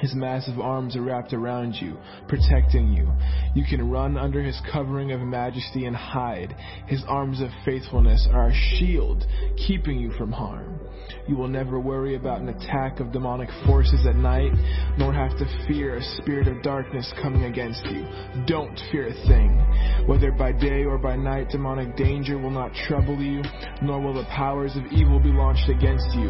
His massive arms are wrapped around you, protecting you. You can run under his covering of majesty and hide. His arms of faithfulness are a shield, keeping you from harm. You will never worry about an attack of demonic forces at night, nor have to fear a spirit of darkness coming against you. Don't fear a thing. Whether by day or by night, demonic danger will not trouble you, nor will the powers of evil be launched against you.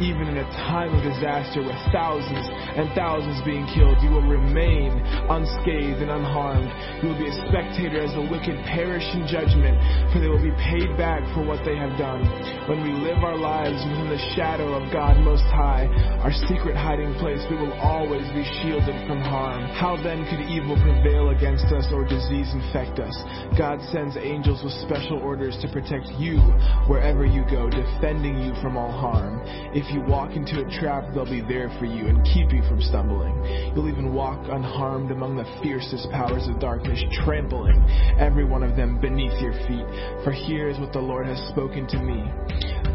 Even in a time of disaster with thousands and thousands being killed, you will remain unscathed and unharmed. You will be a spectator as the wicked perish in judgment, for they will be paid back for what they have done. When we live our lives within the shadow of God Most High, our secret hiding place, we will always be shielded from harm. How then could evil prevail against us or disease infect us? God sends angels with special orders to protect you wherever you go, defending you from all harm. If you walk into a trap, they'll be there for you and keep you from stumbling. You'll even walk unharmed among the fiercest powers of darkness, trampling every one of them beneath your feet. For here is what the Lord has spoken to me.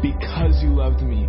Because you loved me,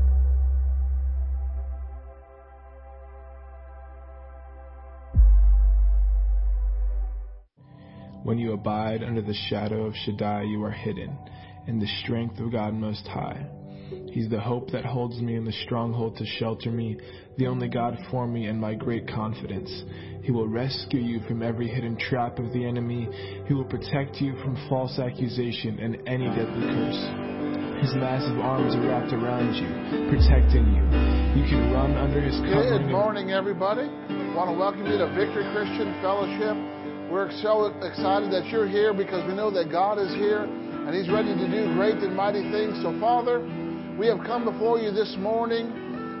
When you abide under the shadow of Shaddai, you are hidden in the strength of God Most High. He's the hope that holds me and the stronghold to shelter me, the only God for me and my great confidence. He will rescue you from every hidden trap of the enemy. He will protect you from false accusation and any deadly curse. His massive arms are wrapped around you, protecting you. You can run under his covering. Good morning, everybody. I want to welcome you to Victory Christian Fellowship. We're so excited that you're here because we know that God is here and He's ready to do great and mighty things. So, Father, we have come before you this morning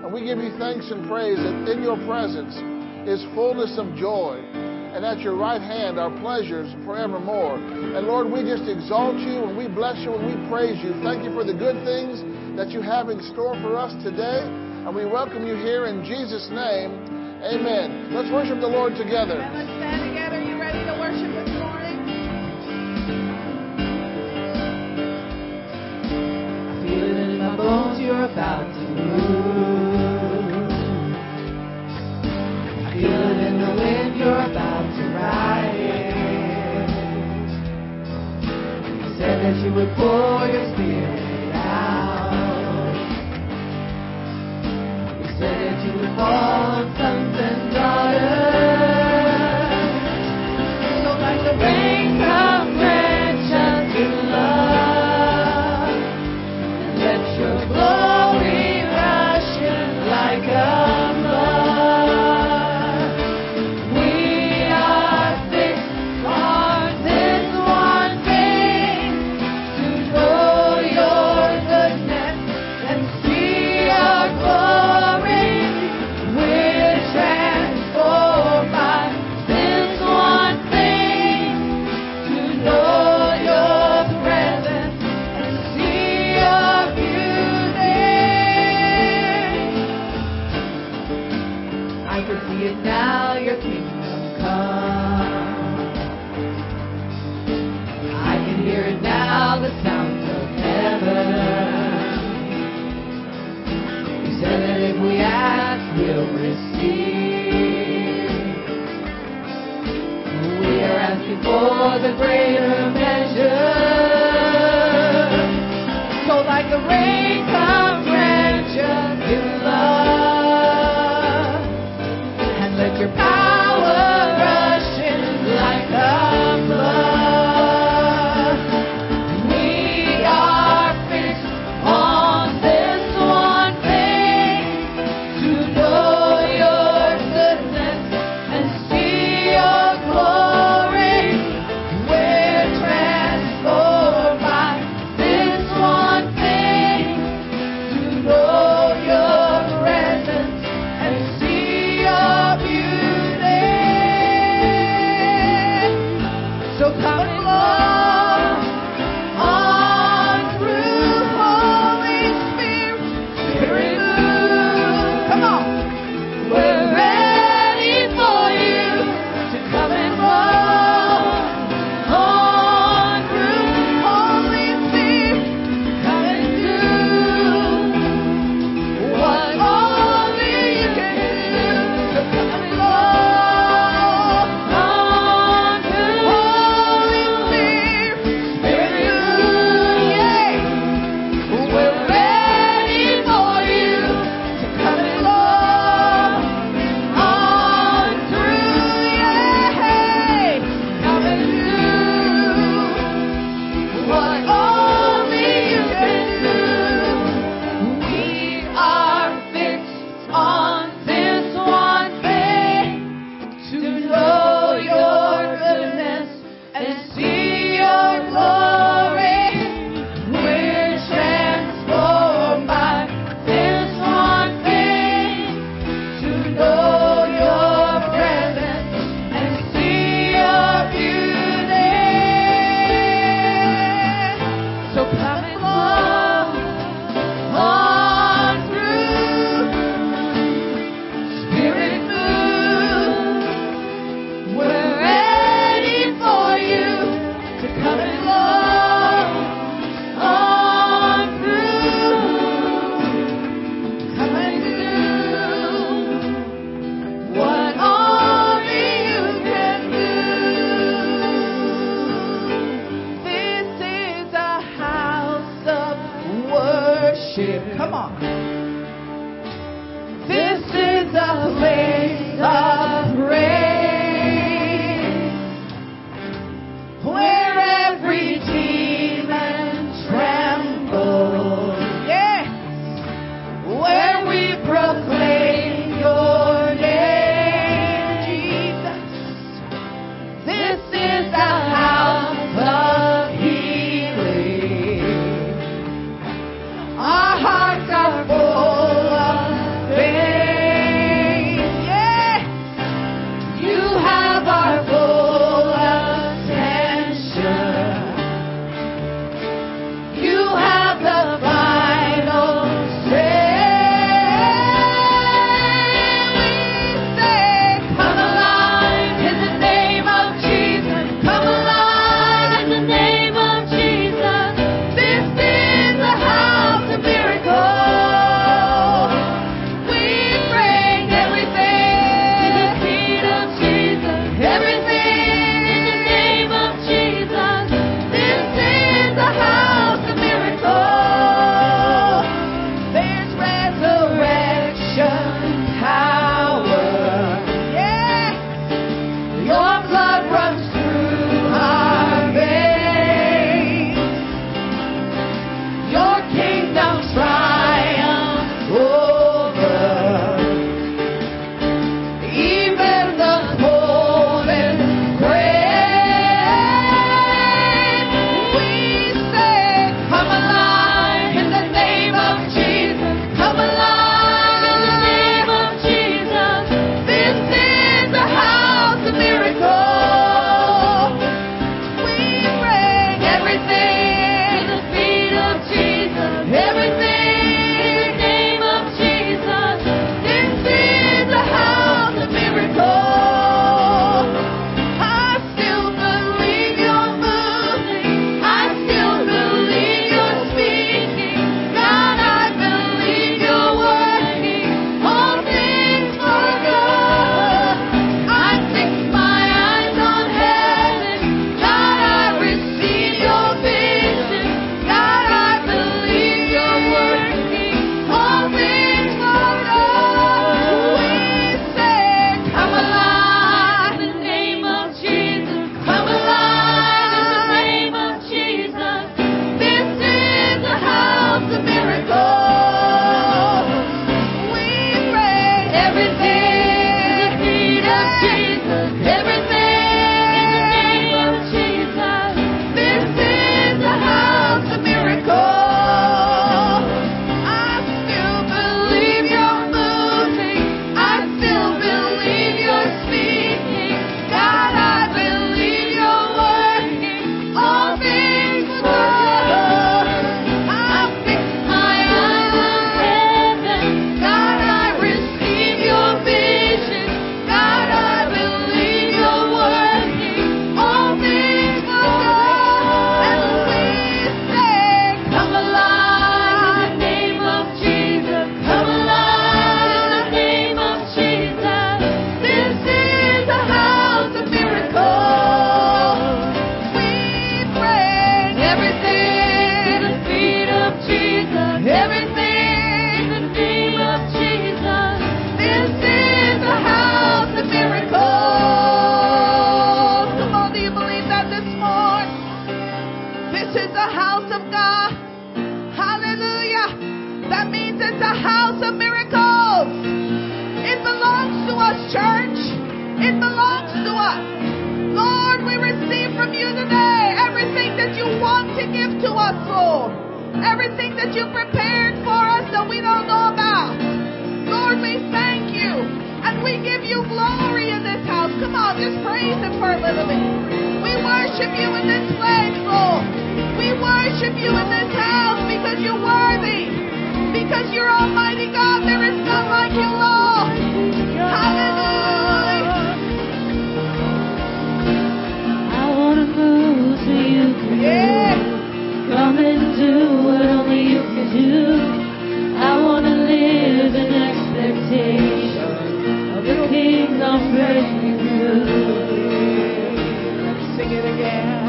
and we give you thanks and praise that in your presence is fullness of joy and at your right hand are pleasures forevermore. And, Lord, we just exalt you and we bless you and we praise you. Thank you for the good things that you have in store for us today. And we welcome you here in Jesus' name. Amen. Let's worship the Lord together. Let's stand together. You ready to worship this morning? I feel it in my bones, you're about to move. I feel it in the wind, you're about to rise. You said that you would pour your spirit out. You said that you would fall on sons and daughters. For the greater measure, so like the rain comes righteous in love, and let your power rush in like a flood. is a house of God. Hallelujah. That means it's a house of miracles. It belongs to us, church. It belongs to us. Lord, we receive from you today everything that you want to give to us, Lord. Everything that you prepared for us that we don't know about. Lord, we thank you. And we give you glory in this house. Come on, just praise him for a little bit. We worship you in this place, Lord. We worship you in this house because you're worthy. Because you're Almighty God. There is none like you, Lord. Hallelujah. I want to move so you can move. Come and do what only you can do. I want to live in expectation of the kingdom breaking through. Let's sing it again.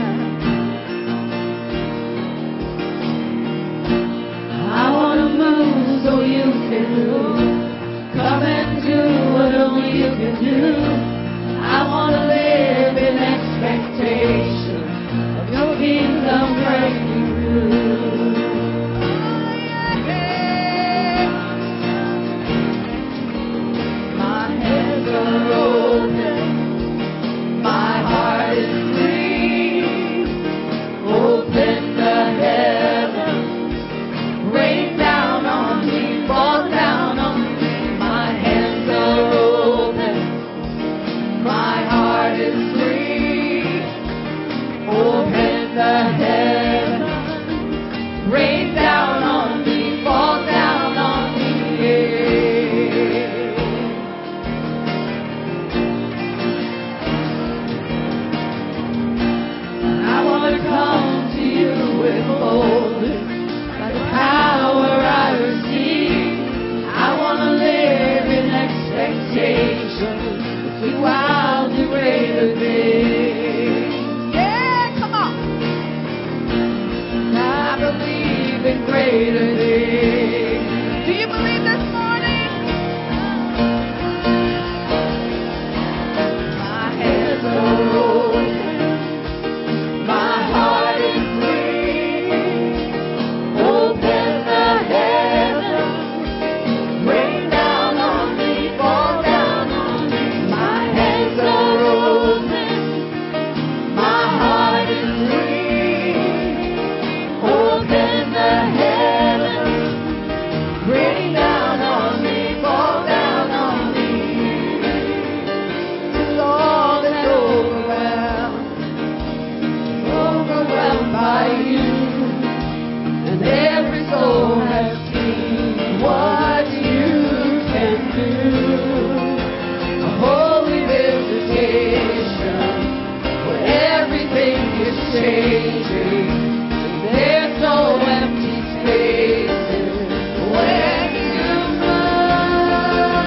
I want to move so you can move. Come and do what only you can do. I want to live in expectation of your kingdom breaking through. My hands are open. My heart is free. Open the heavens. Rain down on me. Fall down on me. My hands are open. My heart is free. Open the heavens. Rain down on me. Fall down on me. I want to come to you with boldness, by the power I receive. I want to live in expectation that you will do greater things. Yeah, come on. I believe in greater things. Do you believe this morning? My hands are open. My heart is free. Open the heavens. Rain down on me. Fall down on me. My hands are open. My heart is free. Open the heavens. Rain down on me. Fall down on me. Lord, it's overwhelmed by you, and every soul has seen what you can do. A holy visitation where everything is changing. There's no empty spaces when you move.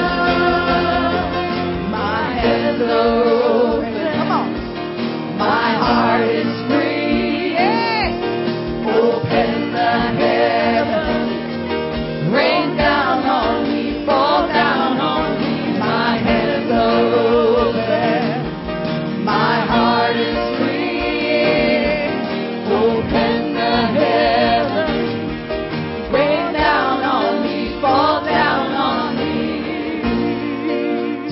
My hands are open. Come on. My heart is free. Open the heavens. Rain down on me. Fall down on me. My hands are open. My heart is free. Open the heavens. Rain down on me. Fall down on me.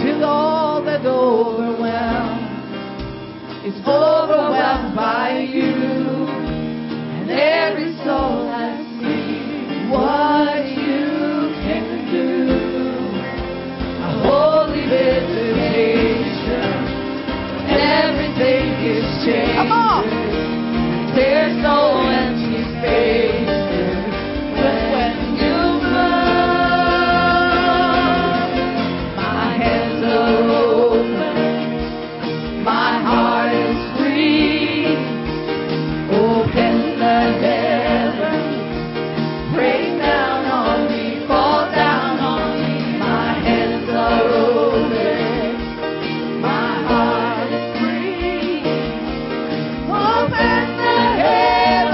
Till all that overwhelmed is overwhelmed by you. And every soul I see what you can do. A holy visitation. Everything is changed. Come on. There's no empty spaces when you move. My hands are open. My heart is free. Open the heavens, rain down on me, fall down on me. My hands are open, my heart is free. Open the heavens.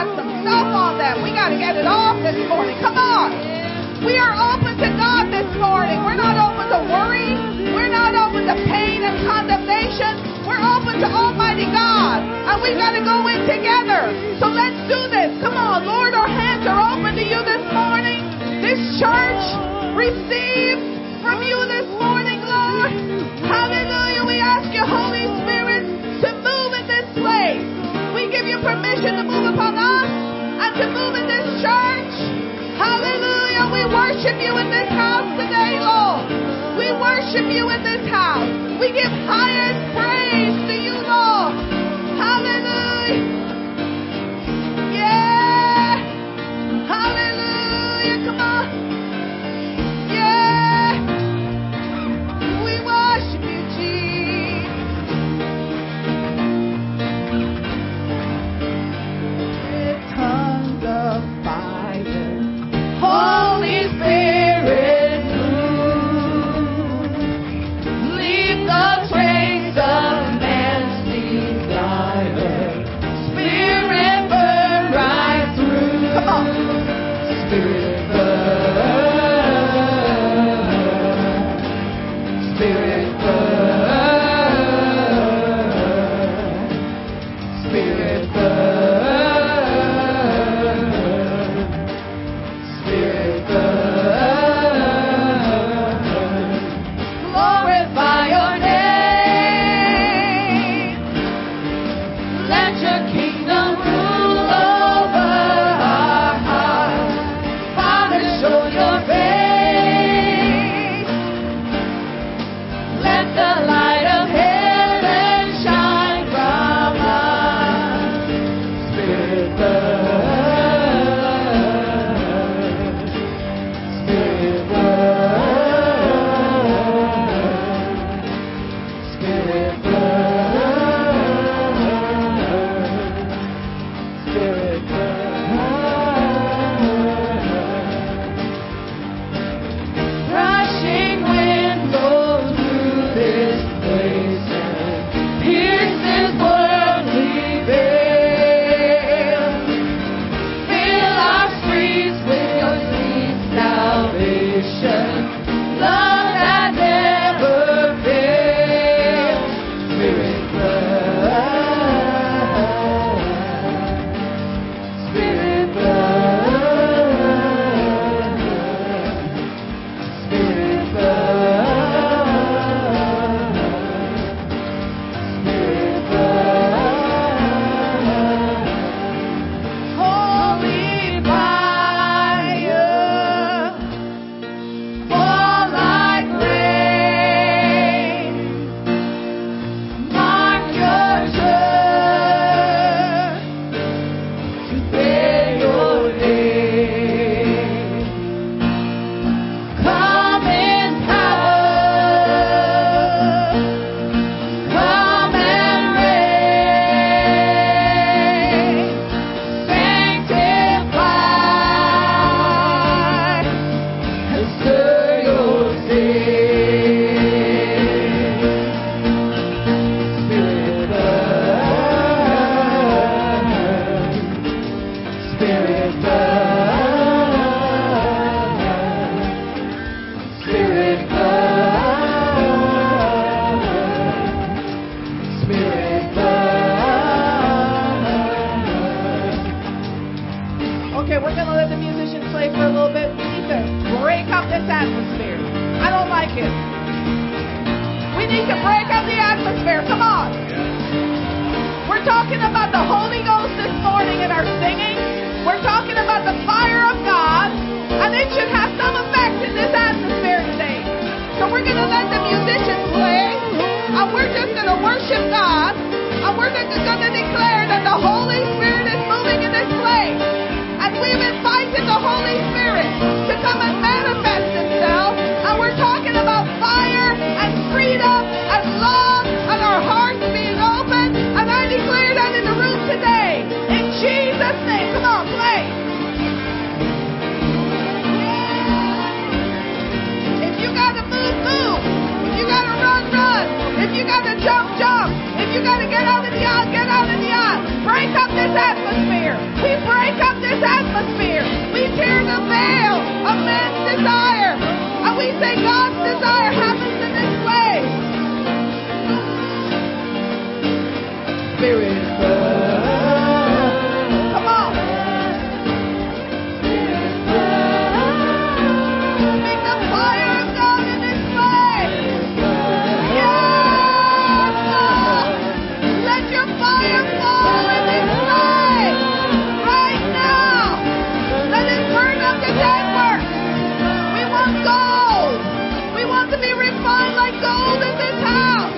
got some stuff on that. We got to get it off this morning. Come on. We are open to God this morning. We're not open to worry. We're not open to pain and condemnation. We're open to Almighty God. And we got to go in together. So let's do this. Come on, Lord, our hands are open to you this morning. This church receives from you this morning, Lord. Hallelujah. We ask you, Holy Spirit, to move in this place. We give you permission to move upon us and to move in this church. Hallelujah. We worship you in this house today, Lord. We worship you in this house. We give highest praise to you, Lord. Hallelujah. Yeah. Hallelujah. Come on. Yeah. We worship you, Jesus. With tongues of fire, Holy Spirit. Break up this this atmosphere. We break up this atmosphere. We tear the veil of man's desire. And we say God's desire happens in this place. Spirit is good. Come on. Make the fire of God in this place. Yes, Lord. Let your fire fall in this place. Right now. Let it burn up the network. We want gold. We want to be refined like gold in this house.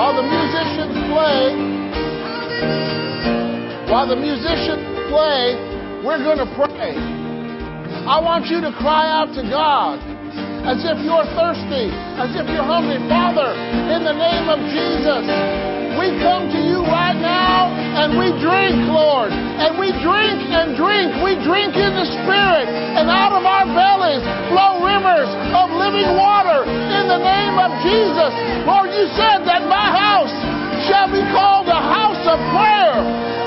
While the musicians play, we're going to pray. I want you to cry out to God as if you're thirsty, as if you're hungry. Father, in the name of Jesus, we come to you right now and we drink, Lord. And we drink and drink. We drink in the Spirit. And out of our bellies flow rivers of living water in the name of Jesus. Lord, you said that my house shall be called a house of prayer.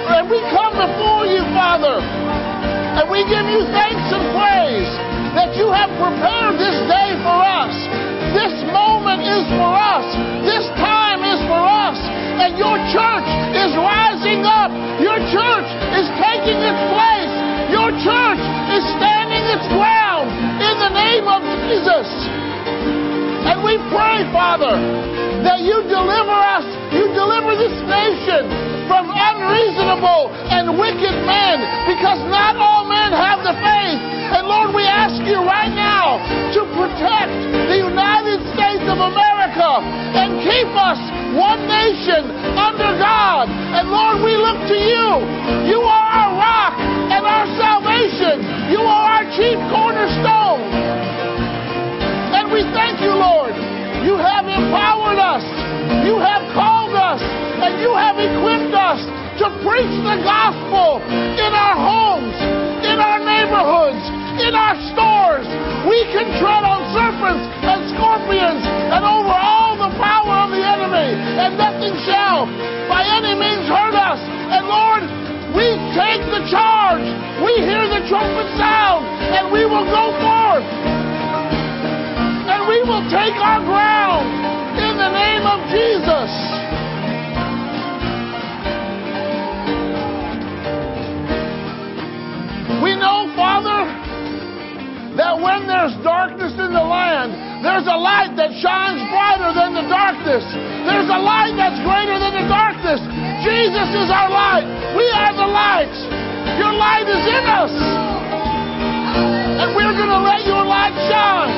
And we come before you, Father, and we give you thanks and praise that you have prepared this day for us. This moment is for us. This time is for us. And your church is rising up. Your church is taking its place. Your church is standing its ground in the name of Jesus. And we pray, Father, that you deliver us, you deliver this nation from unreasonable and wicked men, because not all men have the faith. And Lord, we ask you right now to protect the United States of America and keep us one nation under God. And Lord, we look to you. You are our rock and our salvation. You are our chief cornerstone. And we thank you, Lord. You have empowered us. You have called us. And you have equipped us to preach the gospel in our homes, in our neighborhoods, in our stores. We can tread on serpents and scorpions and over all the power of the enemy, and nothing shall by any means hurt us. And Lord, we take the charge. We hear the trumpet sound, and we will go forth. And we will take our ground in the name of Jesus. We know, Father, that when there's darkness in the land, there's a light that shines brighter than the darkness. There's a light that's greater than the darkness. Jesus is our light. We are the light. Your light is in us. And we're going to let your light shine.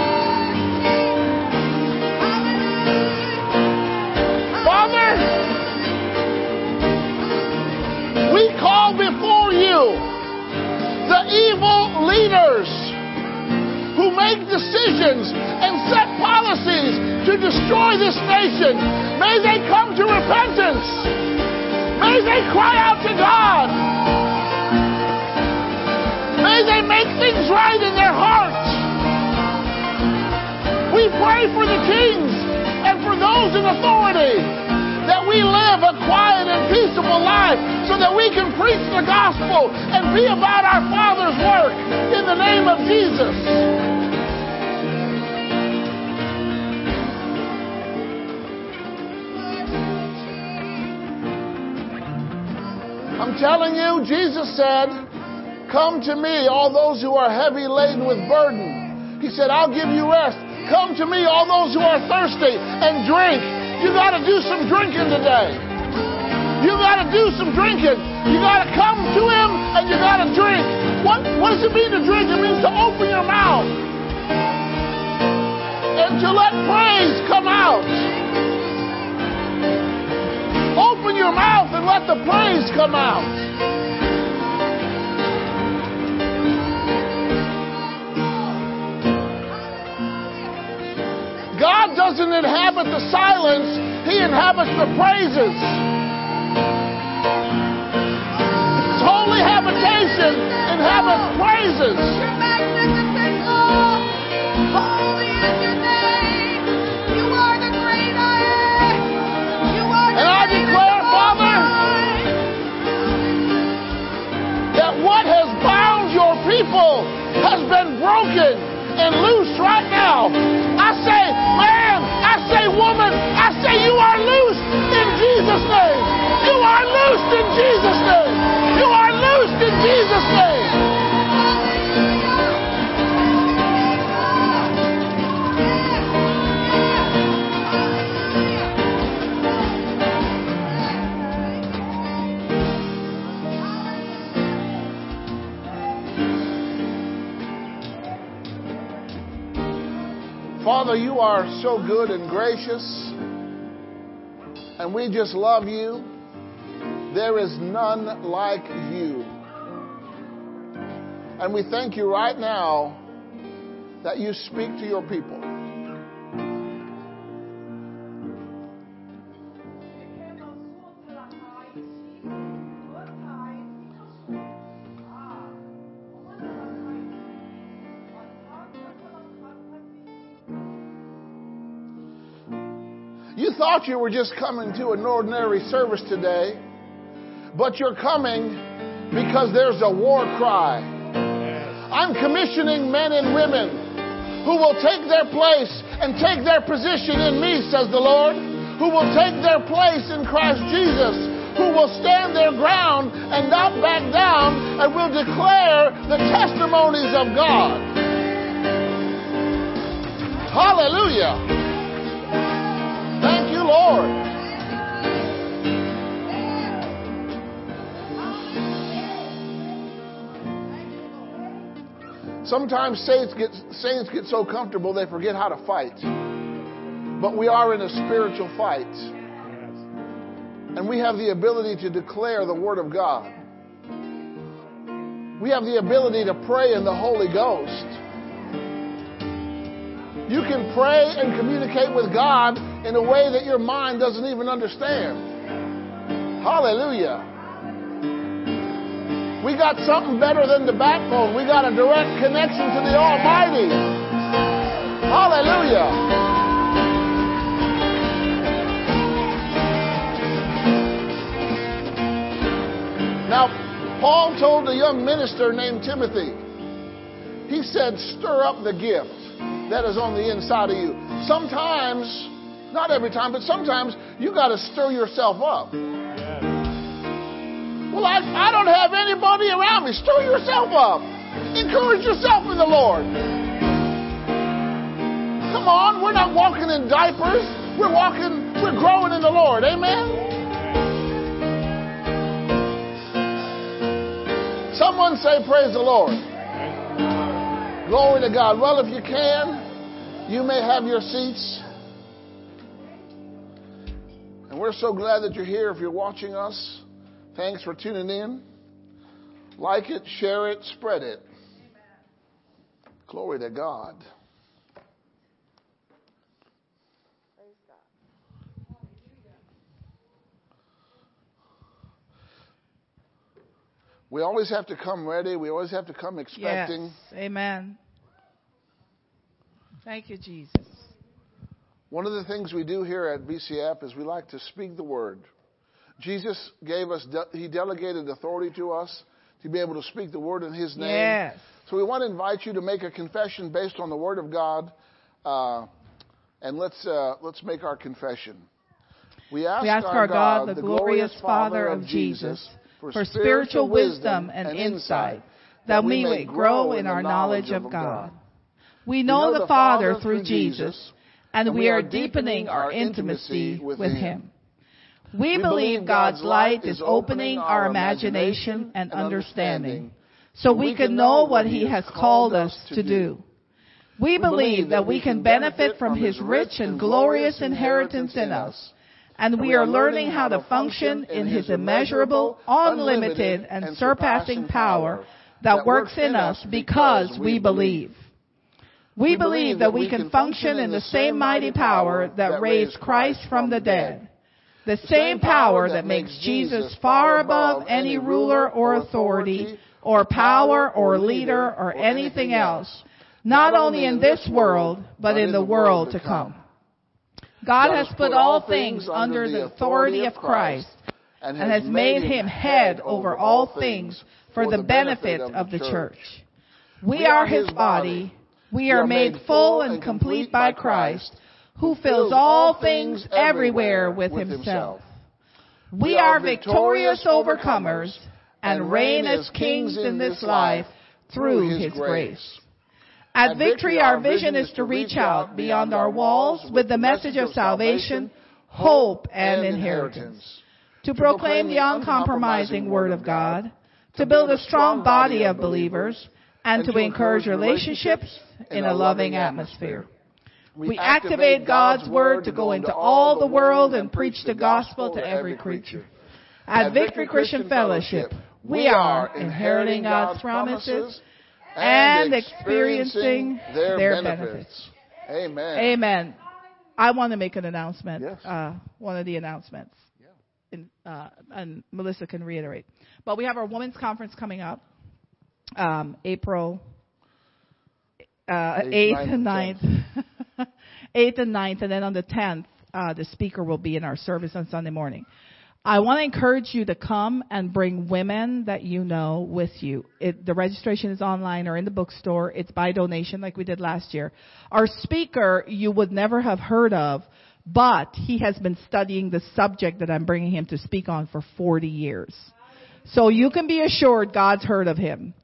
Father, we call before you the evil leaders who make decisions and set policies to destroy this nation. May they come to repentance. May they cry out to God. May they make things right in their hearts. We pray for the kings and for those in authority. that we live a quiet and peaceable life so that we can preach the gospel and be about our Father's work in the name of Jesus. I'm telling you, Jesus said, come to me, all those who are heavy laden with burden. He said, I'll give you rest. Come to me, all those who are thirsty, and drink. You got to do some drinking today. You got to do some drinking. You got to come to him and you got to drink. What does it mean to drink? It means to open your mouth and to let praise come out. Open your mouth and let the praise come out. God doesn't inhabit the silence. He inhabits the praises. His holy habitation inhabits praises. Holy is your name. You are the great I am. You are the great I am. What has bound your people has been broken and loose right now. I say, man, I say, woman, I say, you are loosed in Jesus' name. You are loosed in Jesus' name. You are loosed in Jesus' name. Father, you are so good and gracious, and we just love you. There is none like you. And we thank you right now that you speak to your people. You thought you were just coming to an ordinary service today, but you're coming because there's a war cry. I'm commissioning men and women who will take their place and take their position in me, says the Lord, who will take their place in Christ Jesus, who will stand their ground and not back down and will declare the testimonies of God. Hallelujah. Thank you, Lord. Sometimes saints get so comfortable they forget how to fight. But we are in a spiritual fight. And we have the ability to declare the Word of God. We have the ability to pray in the Holy Ghost. You can pray and communicate with God in a way that your mind doesn't even understand. Hallelujah. We got something better than the backbone. We got a direct connection to the Almighty. Hallelujah. Now, Paul told a young minister named Timothy, he said, stir up the gift that is on the inside of you. Sometimes, not every time, but sometimes you got to stir yourself up. Well, I don't have anybody around me. Stir yourself up. Encourage yourself in the Lord. Come on, we're not walking in diapers. We're growing in the Lord. Amen? Someone say, praise the Lord. Glory to God. Well, if you can, you may have your seats. And we're so glad that you're here. If you're watching us, thanks for tuning in. Like it, share it, spread it. Amen. Glory to God. We always have to come ready. We always have to come expecting. Yes. Amen. Thank you, Jesus. One of the things we do here at BCF is we like to speak the word. Jesus gave us, he delegated authority to us to be able to speak the word in his name. Yes. So we want to invite you to make a confession based on the word of God. And let's make our confession. We ask our God, the glorious Father of Jesus, for spiritual wisdom and insight, that we may grow in our knowledge of God. We know the Father through Jesus, and we are deepening our intimacy with him. We believe God's light is opening our imagination and understanding, so we can know what he has called us to do. We believe that we can benefit from his rich and glorious inheritance in us, and we are learning how to function in his immeasurable, unlimited, and surpassing power that works in us because we believe. We believe that we can function in the same mighty power that raised Christ from the dead, the same power that makes Jesus far above any ruler or authority or power or leader or anything else, not only in this world, but in the world to come. God has put all things under the authority of Christ and has made him head over all things for the benefit of the church. We are his body. We are made full and complete by Christ, who fills all things everywhere with himself. We are victorious overcomers and reign as kings in this life through his grace. At Victory, our vision is to reach out beyond our walls with the message of salvation, hope, and inheritance, to proclaim the uncompromising Word of God, to build a strong body of believers, and to encourage relationships in a loving atmosphere. We activate God's Word to go into all the world and preach the gospel to every creature. At Victory Christian Fellowship, we are inheriting God's promises and experiencing their benefits. Amen. Amen. I want to make an announcement. Yes. One of the announcements. Yeah. And Melissa can reiterate. But we have our women's conference coming up, April 8th and 9th. 8th and 9th. And then on the 10th, the speaker will be in our service on Sunday morning. I want to encourage you to come and bring women that you know with you. The registration is online or in the bookstore. It's by donation like we did last year. Our speaker you would never have heard of, but he has been studying the subject that I'm bringing him to speak on for 40 years. So you can be assured God's heard of him.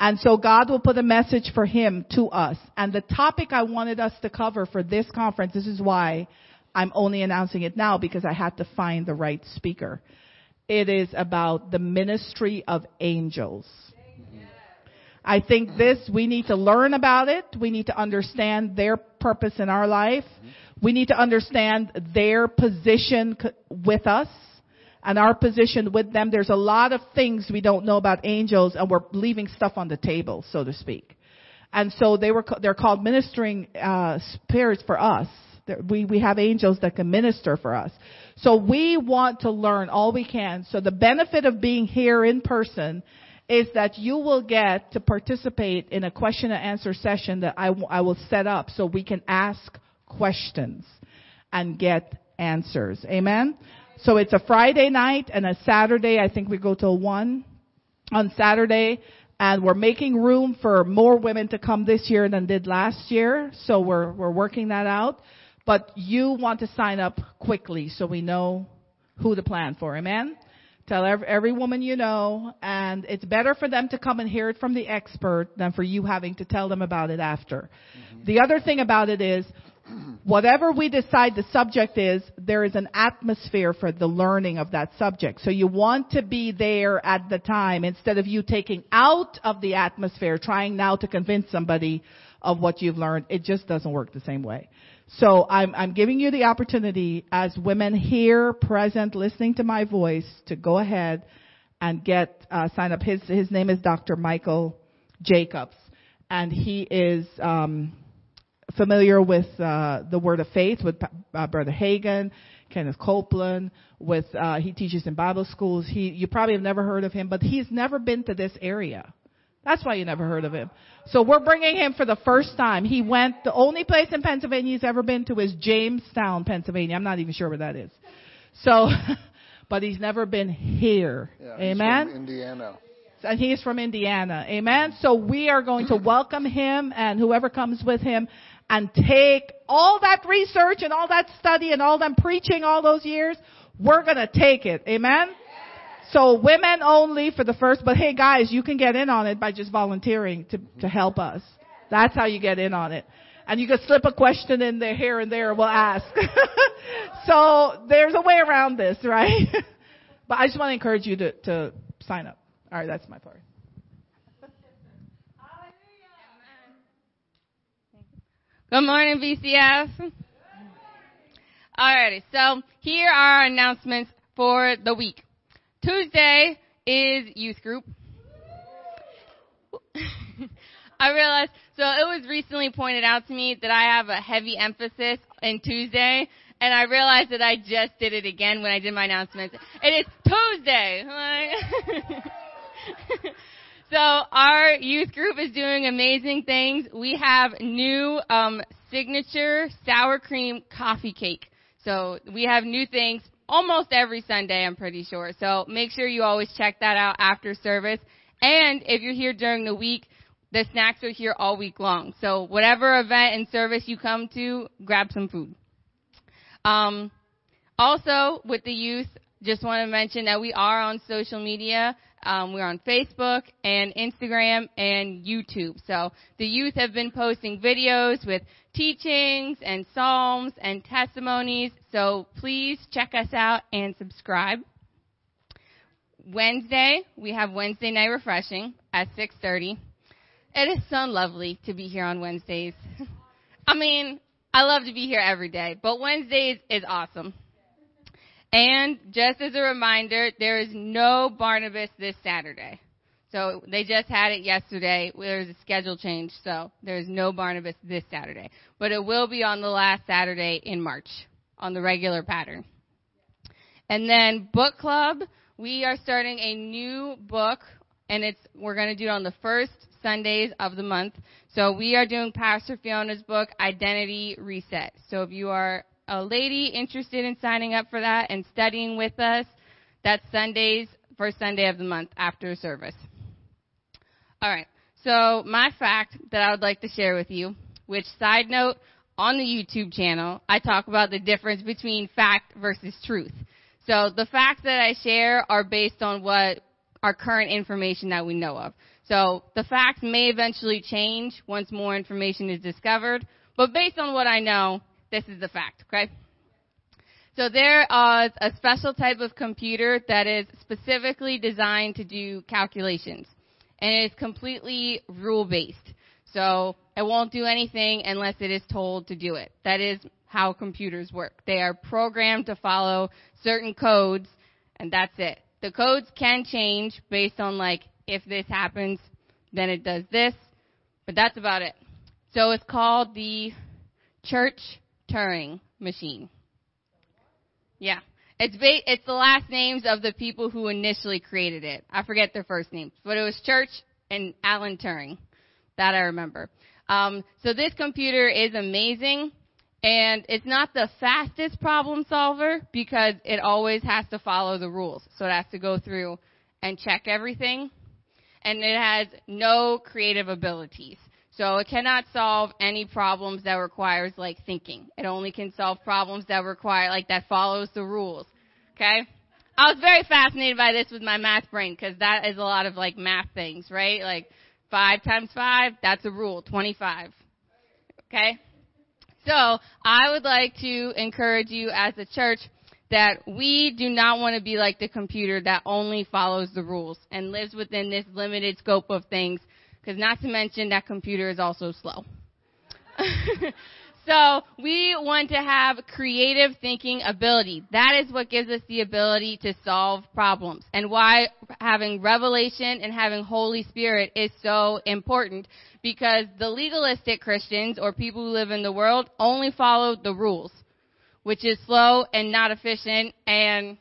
And so God will put a message for him to us. And the topic I wanted us to cover for this conference, this is why I'm only announcing it now because I had to find the right speaker. It is about the ministry of angels. Amen. I think we need to learn about it. We need to understand their purpose in our life. We need to understand their position with us and our position with them. There's a lot of things we don't know about angels, and we're leaving stuff on the table, so to speak. And so they're called ministering spirits for us. We have angels that can minister for us. So we want to learn all we can. So the benefit of being here in person is that you will get to participate in a question and answer session that I will set up so we can ask questions and get answers. Amen? So it's a Friday night and a Saturday. I think we go till 1 on Saturday. And we're making room for more women to come this year than did last year. So we're working that out. But you want to sign up quickly so we know who to plan for. Amen? Tell every woman you know. And it's better for them to come and hear it from the expert than for you having to tell them about it after. Mm-hmm. The other thing about it is, whatever we decide the subject is, there is an atmosphere for the learning of that subject. So you want to be there at the time instead of you taking out of the atmosphere, trying now to convince somebody of what you've learned. It just doesn't work the same way. So I'm giving you the opportunity as women here, present, listening to my voice, to go ahead and get sign up. His name is Dr. Michael Jacobs, and he is familiar with the Word of Faith with Brother Hagan, Kenneth Copeland. He teaches in Bible schools. You probably have never heard of him, but he's never been to this area. That's why you never heard of him. So we're bringing him for the first time. He went, the only place in Pennsylvania he's ever been to is Jamestown, Pennsylvania. I'm not even sure where that is. So, but he's never been here. Yeah, amen. He's from Indiana. And he is from Indiana. Amen. So we are going to welcome him and whoever comes with him and take all that research and all that study and all them preaching all those years. We're going to take it. Amen. So women only for the first, but hey guys, you can get in on it by just volunteering to help us. That's how you get in on it. And you can slip a question in there here and there, we'll ask. So there's a way around this, right? But I just want to encourage you to sign up. All right, that's my part. Good morning, BCF. All righty, so here are our announcements for the week. Tuesday is youth group. I realized, so it was recently pointed out to me that I have a heavy emphasis in Tuesday, and I realized that I just did it again when I did my announcements. It is Tuesday. So our youth group is doing amazing things. We have new signature sour cream coffee cake. So we have new things almost every Sunday, I'm pretty sure. So make sure you always check that out after service. And if you're here during the week, the snacks are here all week long. So whatever event and service you come to, grab some food. Also, with the youth, just want to mention that we are on social media. We're on Facebook and Instagram and YouTube. So the youth have been posting videos with teachings and psalms and testimonies. So please check us out and subscribe. Wednesday, we have Wednesday Night Refreshing at 6:30. It is so lovely to be here on Wednesdays. I mean, I love to be here every day, but Wednesdays is awesome. And just as a reminder, there is no Barnabas this Saturday. So they just had it yesterday. There was a schedule change, so there's no Barnabas this Saturday. But it will be on the last Saturday in March on the regular pattern. And then book club, we are starting a new book, and we're going to do it on the first Sundays of the month. So we are doing Pastor Fiona's book, Identity Reset. So if you are a lady interested in signing up for that and studying with us, that's Sundays, first Sunday of the month after service. All right, so my fact that I would like to share with you, which side note, on the YouTube channel, I talk about the difference between fact versus truth. So the facts that I share are based on what our current information that we know of. So the facts may eventually change once more information is discovered, but based on what I know, this is the fact, okay? So there is a special type of computer that is specifically designed to do calculations, and it is completely rule-based. So it won't do anything unless it is told to do it. That is how computers work. They are programmed to follow certain codes, and that's it. The codes can change based on, like, if this happens, then it does this, but that's about it. So it's called the Church Turing machine. Yeah. It's the last names of the people who initially created it. I forget their first names, but it was Church and Alan Turing. That I remember. So this computer is amazing, and it's not the fastest problem solver because it always has to follow the rules. So it has to go through and check everything, and it has no creative abilities. So it cannot solve any problems that requires, like, thinking. It only can solve problems that require, like, that follows the rules. Okay? I was very fascinated by this with my math brain because that is a lot of, like, math things, right? Like, 5 times 5, that's a rule, 25. Okay? So I would like to encourage you as a church that we do not want to be like the computer that only follows the rules and lives within this limited scope of things. Because not to mention that computer is also slow. So we want to have creative thinking ability. That is what gives us the ability to solve problems, and why having revelation and having Holy Spirit is so important, because the legalistic Christians or people who live in the world only follow the rules, which is slow and not efficient and,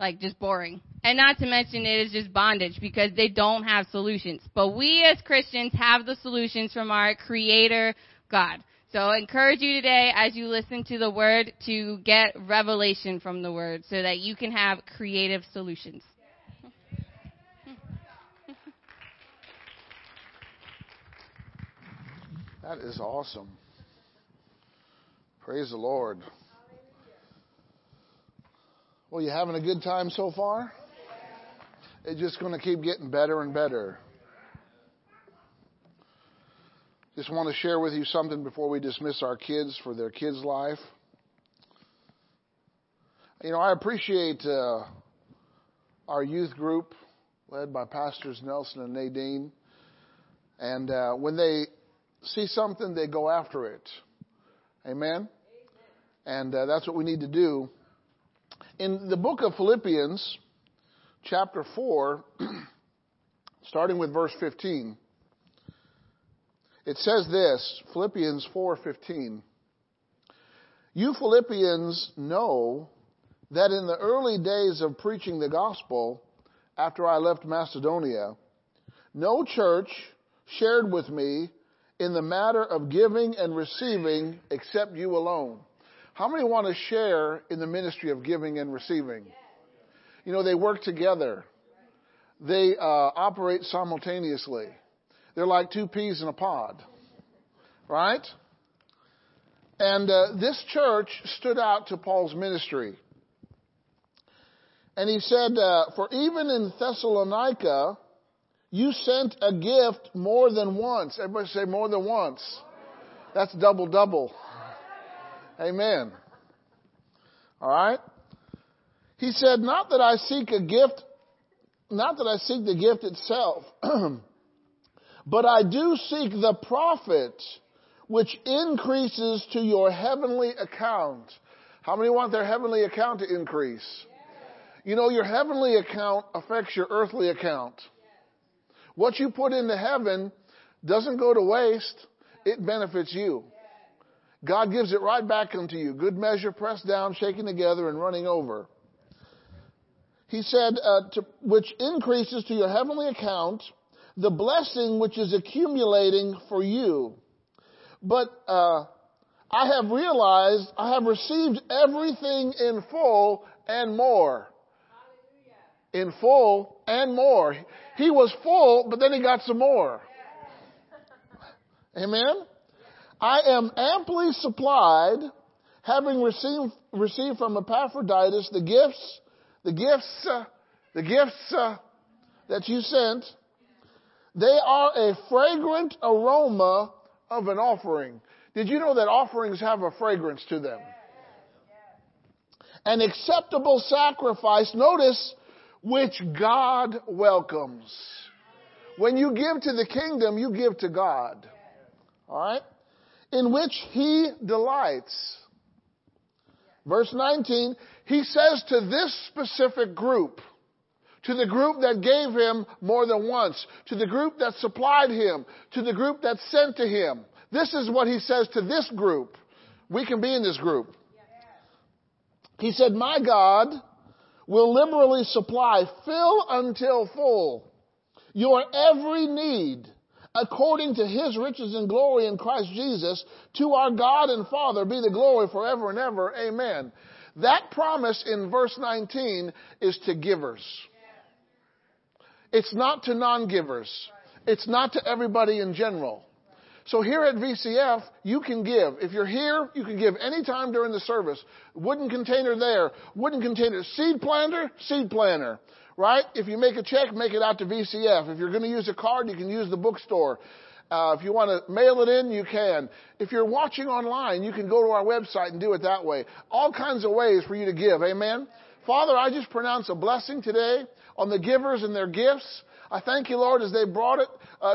like, just boring. And not to mention it is just bondage because they don't have solutions. But we as Christians have the solutions from our Creator, God. So I encourage you today as you listen to the Word to get revelation from the Word so that you can have creative solutions. That is awesome. Praise the Lord. Well, you having a good time so far? It's just going to keep getting better and better. Just want to share with you something before we dismiss our kids for their kids' life. You know, I appreciate our youth group led by Pastors Nelson and Nadine. And when they see something, they go after it. Amen? And that's what we need to do. In the book of Philippians, chapter 4, starting with verse 15, it says this, Philippians 4:15. You Philippians know that in the early days of preaching the gospel, after I left Macedonia, no church shared with me in the matter of giving and receiving except you alone. How many want to share in the ministry of giving and receiving? You know, they work together. They operate simultaneously. They're like two peas in a pod, right? And this church stood out to Paul's ministry. And he said, for even in Thessalonica, you sent a gift more than once. Everybody say more than once. That's double, double. Amen. All right. He said, not that I seek the gift itself, but I do seek the profit which increases to your heavenly account. How many want their heavenly account to increase? You know, your heavenly account affects your earthly account. What you put into heaven doesn't go to waste. It benefits you. God gives it right back unto you. Good measure, pressed down, shaken together, and running over. He said, which increases to your heavenly account, the blessing which is accumulating for you. But I have realized I have received everything in full and more. Hallelujah. In full and more. Yeah. He was full, but then he got some more. Yeah. Amen? I am amply supplied, having received from Epaphroditus the gifts that you sent. They are a fragrant aroma of an offering. Did you know that offerings have a fragrance to them? An acceptable sacrifice, notice, which God welcomes. When you give to the kingdom, you give to God. All right? In which he delights. Verse 19, he says to this specific group, to the group that gave him more than once, to the group that supplied him, to the group that sent to him. This is what he says to this group. We can be in this group. He said, my God will liberally supply, fill until full, your every need, according to his riches and glory in Christ Jesus, to our God and Father be the glory forever and ever. Amen. That promise in verse 19 is to givers. It's not to non-givers. It's not to everybody in general. So here at VCF, you can give. If you're here, you can give any time during the service. Wooden container there. Wooden container. Seed planter, seed planter. Right? If you make a check, make it out to VCF. If you're going to use a card, you can use the bookstore. If you want to mail it in, you can. If you're watching online, you can go to our website and do it that way. All kinds of ways for you to give. Amen? Father, I just pronounce a blessing today on the givers and their gifts. I thank you, Lord, as they brought it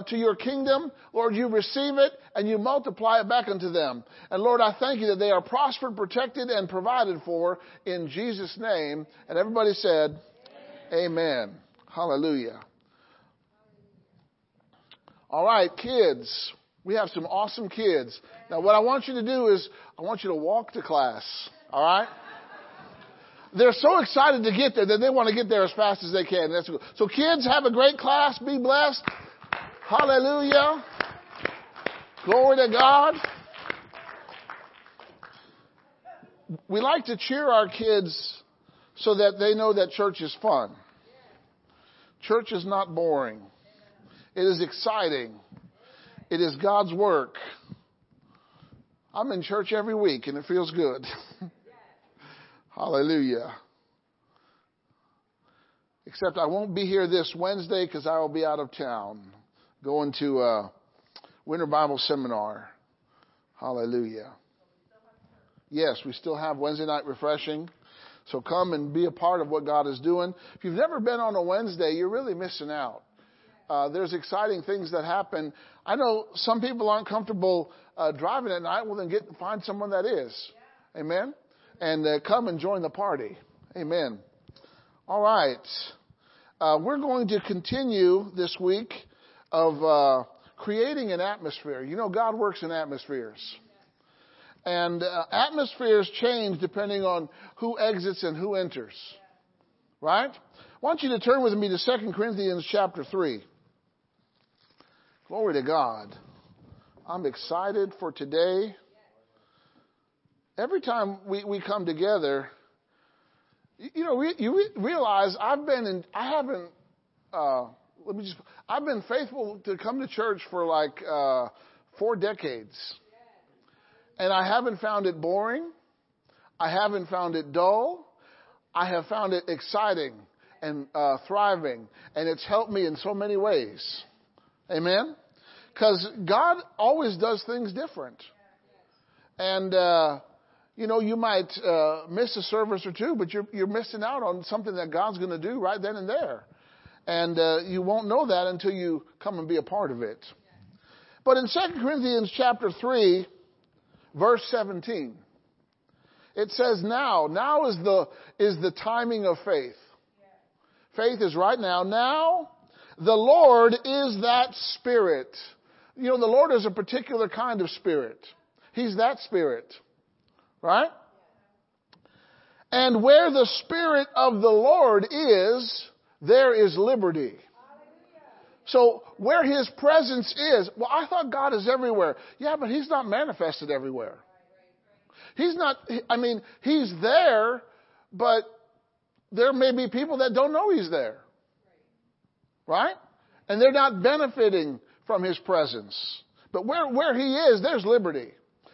to your kingdom. Lord, you receive it and you multiply it back unto them. And Lord, I thank you that they are prospered, protected, and provided for in Jesus' name. And everybody said... Amen. Hallelujah. All right, kids. We have some awesome kids. Now, what I want you to do is I want you to walk to class. All right? They're so excited to get there that they want to get there as fast as they can. That's good. So kids, have a great class. Be blessed. Hallelujah. Glory to God. We like to cheer our kids so that they know that church is fun. Church is not boring. It is exciting. It is God's work. I'm in church every week and it feels good. Hallelujah. Except I won't be here this Wednesday because I will be out of town going to a winter Bible seminar. Hallelujah. Yes, we still have Wednesday night refreshing. So come and be a part of what God is doing. If you've never been on a Wednesday, you're really missing out. There's exciting things that happen. I know some people aren't comfortable driving at night. Well, then find someone that is. Yeah. Amen. And come and join the party. Amen. All right. We're going to continue this week of creating an atmosphere. You know, God works in atmospheres. And atmospheres change depending on who exits and who enters. Right? I want you to turn with me to 2 Corinthians chapter 3. Glory to God. I'm excited for today. Every time we come together, you know, you realize I've been faithful to come to church for like 4 decades. And I haven't found it boring. I haven't found it dull. I have found it exciting and thriving. And it's helped me in so many ways. Amen? Because God always does things different. And, you know, you might miss a service or two, but you're missing out on something that God's going to do right then and there. And you won't know that until you come and be a part of it. But in 2 Corinthians chapter 3... Verse 17, it says now is the timing of faith. Faith is right now. Now the Lord is that Spirit. You know, the Lord is a particular kind of Spirit. He's that Spirit, right? And where the Spirit of the Lord is, there is liberty. So where his presence is, well, I thought God is everywhere. Yeah, but he's not manifested everywhere. He's not, I mean, he's there, but there may be people that don't know he's there. Right? And they're not benefiting from his presence. But where he is, there's liberty.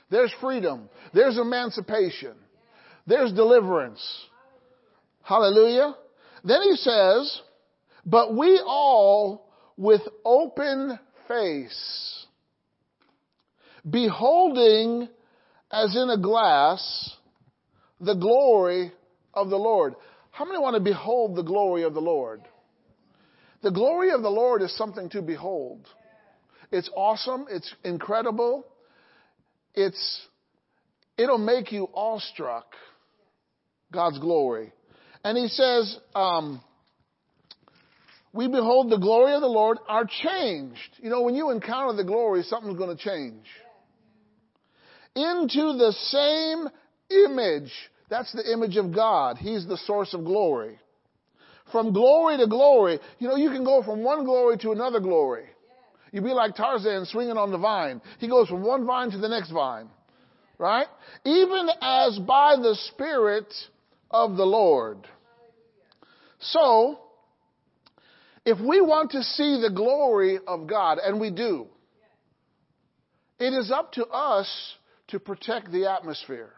There's freedom. There's emancipation. There's deliverance. Hallelujah. Then he says, but we all, with open face, beholding as in a glass the glory of the Lord. How many want to behold the glory of the Lord? The glory of the Lord is something to behold. It's awesome. It's incredible. It'll make you awestruck, God's glory. And he says, we behold the glory of the Lord are changed. You know, when you encounter the glory, something's going to change. Into the same image. That's the image of God. He's the source of glory. From glory to glory. You know, you can go from one glory to another glory. You'd be like Tarzan swinging on the vine. He goes from one vine to the next vine. Right? Even as by the Spirit of the Lord. So, if we want to see the glory of God, and we do, it is up to us to protect the atmosphere.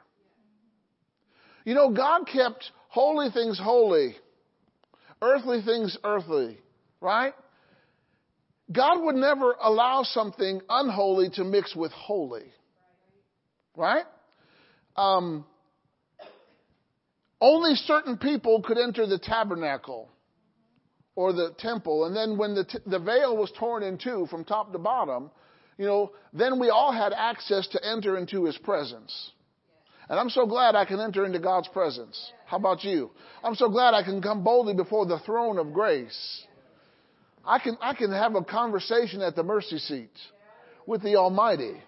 You know, God kept holy things holy, earthly things earthly, right? God would never allow something unholy to mix with holy, right? Only certain people could enter the tabernacle or the temple, and then when the veil was torn in two from top to bottom, you know, then we all had access to enter into his presence. And I'm so glad I can enter into God's presence. How about you? I'm so glad I can come boldly before the throne of grace. I can have a conversation at the mercy seat with the Almighty.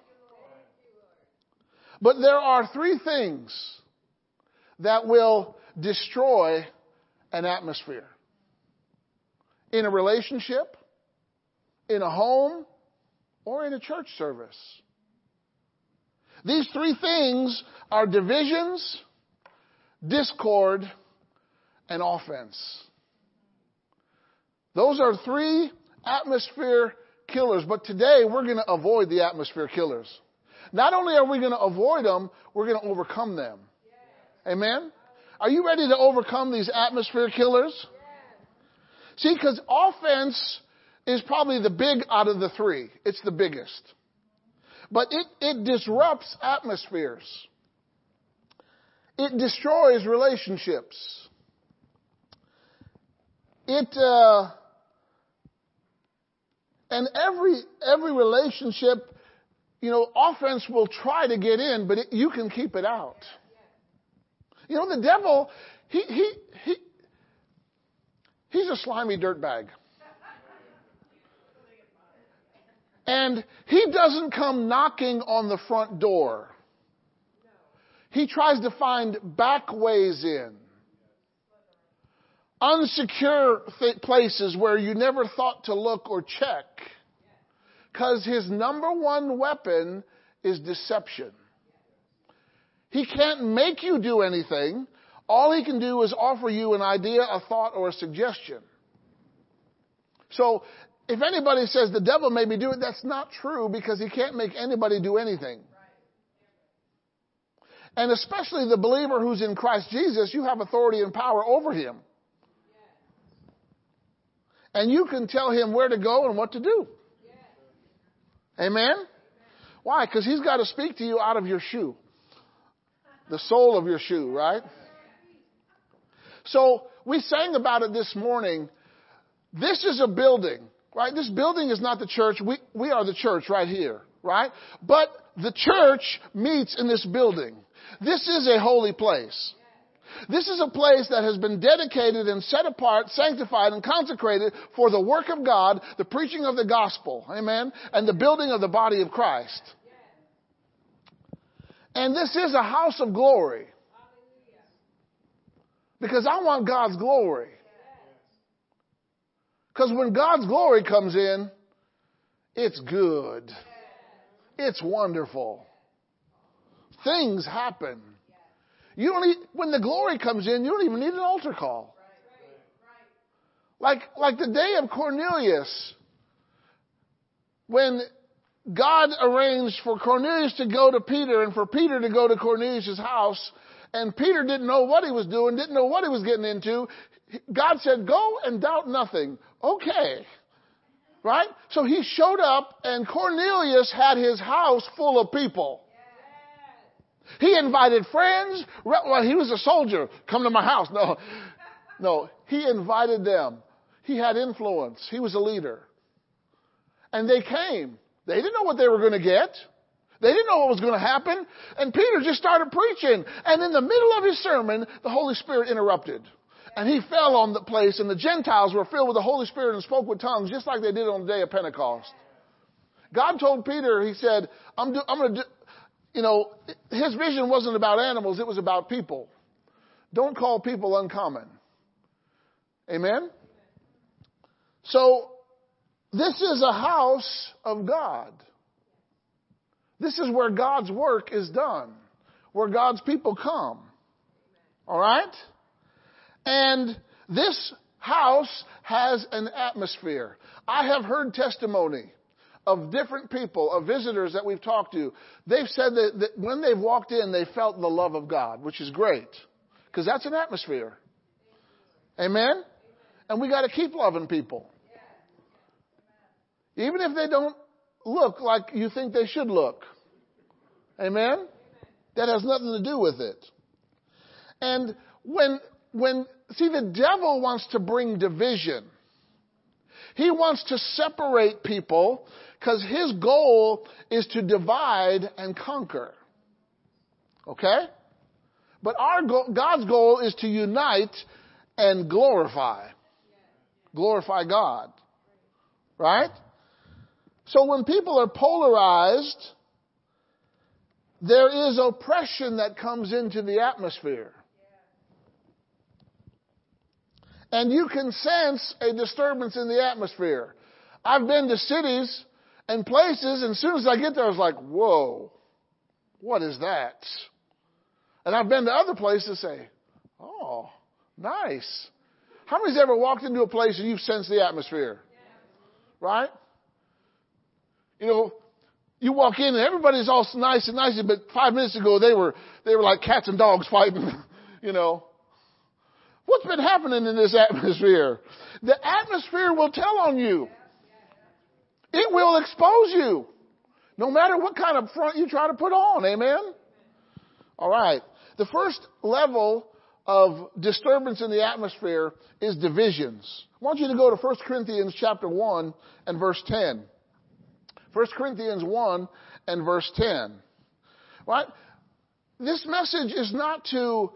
But there are 3 things that will destroy an atmosphere. In a relationship, in a home, or in a church service. These three things are divisions, discord, and offense. Those are three atmosphere killers, but today we're going to avoid the atmosphere killers. Not only are we going to avoid them, we're going to overcome them. Yes. Amen? Are you ready to overcome these atmosphere killers? Yes. See, because offense is probably the big out of the three. It's the biggest. But it disrupts atmospheres. It destroys relationships. And every relationship, you know, offense will try to get in, but you can keep it out. You know, the devil, he's a slimy dirtbag. And he doesn't come knocking on the front door. He tries to find back ways in. Unsecure places where you never thought to look or check. Because his number one weapon is deception. He can't make you do anything. All he can do is offer you an idea, a thought, or a suggestion. So, if anybody says the devil made me do it, that's not true because he can't make anybody do anything. And especially the believer who's in Christ Jesus, you have authority and power over him. And you can tell him where to go and what to do. Amen? Why? Because he's got to speak to you out of your shoe. The sole of your shoe, right? So we sang about it this morning. This is a building, right? This building is not the church. We are the church right here, right? But the church meets in this building. This is a holy place. This is a place that has been dedicated and set apart, sanctified, and consecrated for the work of God, the preaching of the gospel, amen, and the building of the body of Christ. And this is a house of glory. Because I want God's glory. Because when God's glory comes in, it's good. It's wonderful. Things happen. You don't even, when the glory comes in, you don't even need an altar call. Like the day of Cornelius, when God arranged for Cornelius to go to Peter and for Peter to go to Cornelius' house, and Peter didn't know what he was doing, didn't know what he was getting into. God said, go and doubt nothing. Okay. Right? So he showed up, and Cornelius had his house full of people. He invited friends. Well, he was a soldier. Come to my house. No. He invited them. He had influence. He was a leader. And they came. They didn't know what they were going to get. They didn't know what was going to happen. And Peter just started preaching. And in the middle of his sermon, the Holy Spirit interrupted. And he fell on the place, and the Gentiles were filled with the Holy Spirit and spoke with tongues, just like they did on the day of Pentecost. God told Peter, he said, I'm going to do... You know, his vision wasn't about animals, it was about people. Don't call people uncommon. Amen? So, this is a house of God. This is where God's work is done, where God's people come. All right? And this house has an atmosphere. I have heard testimony of different people, of visitors that we've talked to. They've said that when they've walked in, they felt the love of God, which is great, because that's an atmosphere. Amen? And we got to keep loving people. Even if they don't look like you think they should look. Amen? That has nothing to do with it. And see, the devil wants to bring division. He wants to separate people because his goal is to divide and conquer. Okay? But God's goal is to unite and glorify. Glorify God. Right? So when people are polarized, there is oppression that comes into the atmosphere. and you can sense a disturbance in the atmosphere. I've been to cities and places, and as soon as I get there, I was like, whoa, what is that? And I've been to other places and say, oh, nice. How many's ever walked into a place and you've sensed the atmosphere? Yeah. Right? You know, you walk in and everybody's all nice and nicey, but 5 minutes ago they were like cats and dogs fighting, you know. What's been happening in this atmosphere? The atmosphere will tell on you. It will expose you, no matter what kind of front you try to put on. Amen? All right. The first level of disturbance in the atmosphere is divisions. I want you to go to 1 Corinthians chapter 1 and verse 10. 1 Corinthians 1 and verse 10. Right? This message is not to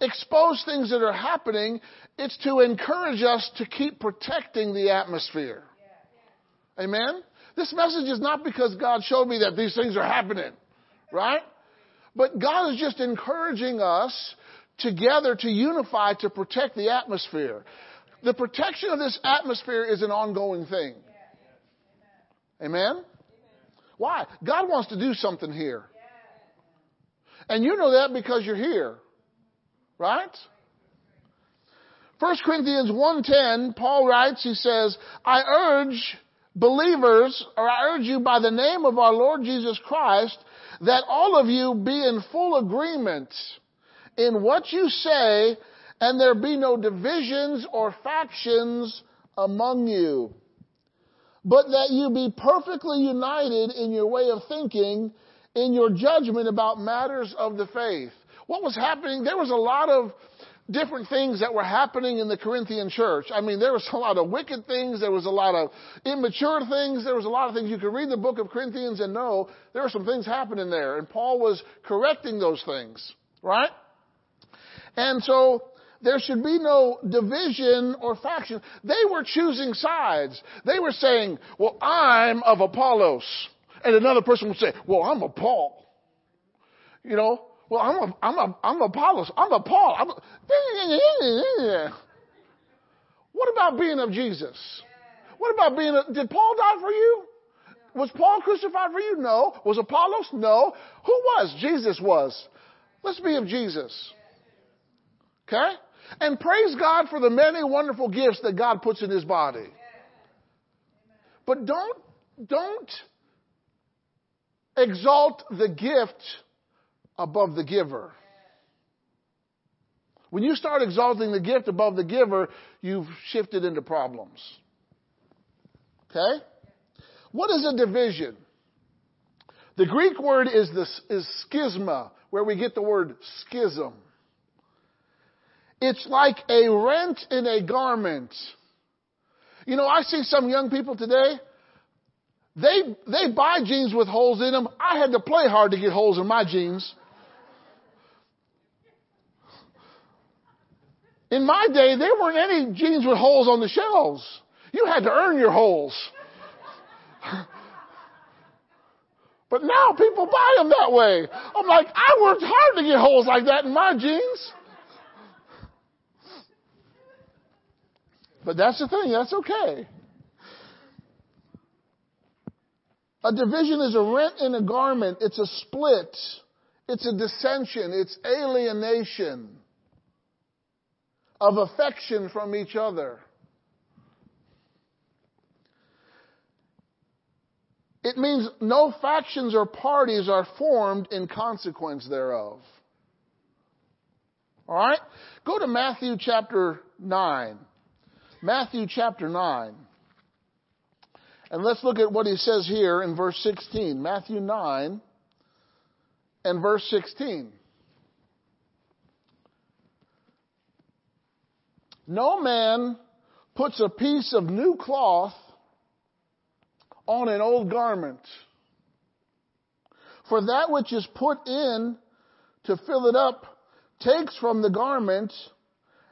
expose things that are happening. It's to encourage us to keep protecting the atmosphere. Yeah. Amen? This message is not because God showed me that these things are happening. Right? But God is just encouraging us together to unify, to protect the atmosphere. The protection of this atmosphere is an ongoing thing. Amen? Why? God wants to do something here. And you know that because you're here. Right? 1 Corinthians 1:10, Paul writes, he says, I urge you by the name of our Lord Jesus Christ that all of you be in full agreement in what you say, and there be no divisions or factions among you, but that you be perfectly united in your way of thinking, in your judgment about matters of the faith. What was happening? There was a lot of different things that were happening in the Corinthian church. I mean, there was a lot of wicked things. There was a lot of immature things. There was a lot of things. You could read the book of Corinthians and know there were some things happening there. And Paul was correcting those things, right? And so there should be no division or faction. They were choosing sides. They were saying, well, I'm of Apollos. And another person would say, well, I'm of Paul. You know? Well, I'm Apollos. I'm a Paul. What about being of Jesus? What about being did Paul die for you? Was Paul crucified for you? No. Was Apollos? No. Who was? Jesus was. Let's be of Jesus. Okay? And praise God for the many wonderful gifts that God puts in his body. But don't exalt the gift above the giver. When you start exalting the gift above the giver, you've shifted into problems. Okay? What is a division? The Greek word is schisma, where we get the word schism. It's like a rent in a garment. You know, I see some young people today, they buy jeans with holes in them. I had to play hard to get holes in my jeans. In my day, there weren't any jeans with holes on the shelves. You had to earn your holes. But now people buy them that way. I'm like, I worked hard to get holes like that in my jeans. But that's the thing. That's okay. A division is a rent in a garment. It's a split. It's a dissension. It's alienation of affection from each other. It means no factions or parties are formed in consequence thereof. All right? Go to Matthew chapter 9. Matthew chapter 9. And let's look at what he says here in verse 16. Matthew 9 and verse 16. No man puts a piece of new cloth on an old garment, for that which is put in to fill it up takes from the garment,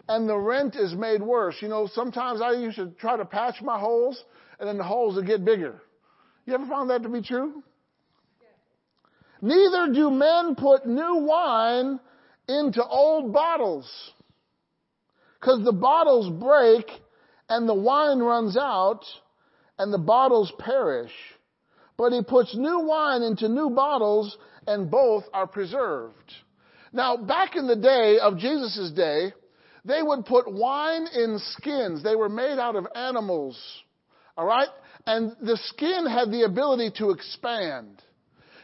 and the rent is made worse. You know, sometimes I used to try to patch my holes, and then the holes would get bigger. You ever found that to be true? Yeah. Neither do men put new wine into old bottles, Because the bottles break and the wine runs out and the bottles perish. But he puts new wine into new bottles and both are preserved. Now, back in the day of Jesus' day, they would put wine in skins. They were made out of animals. All right? And the skin had the ability to expand.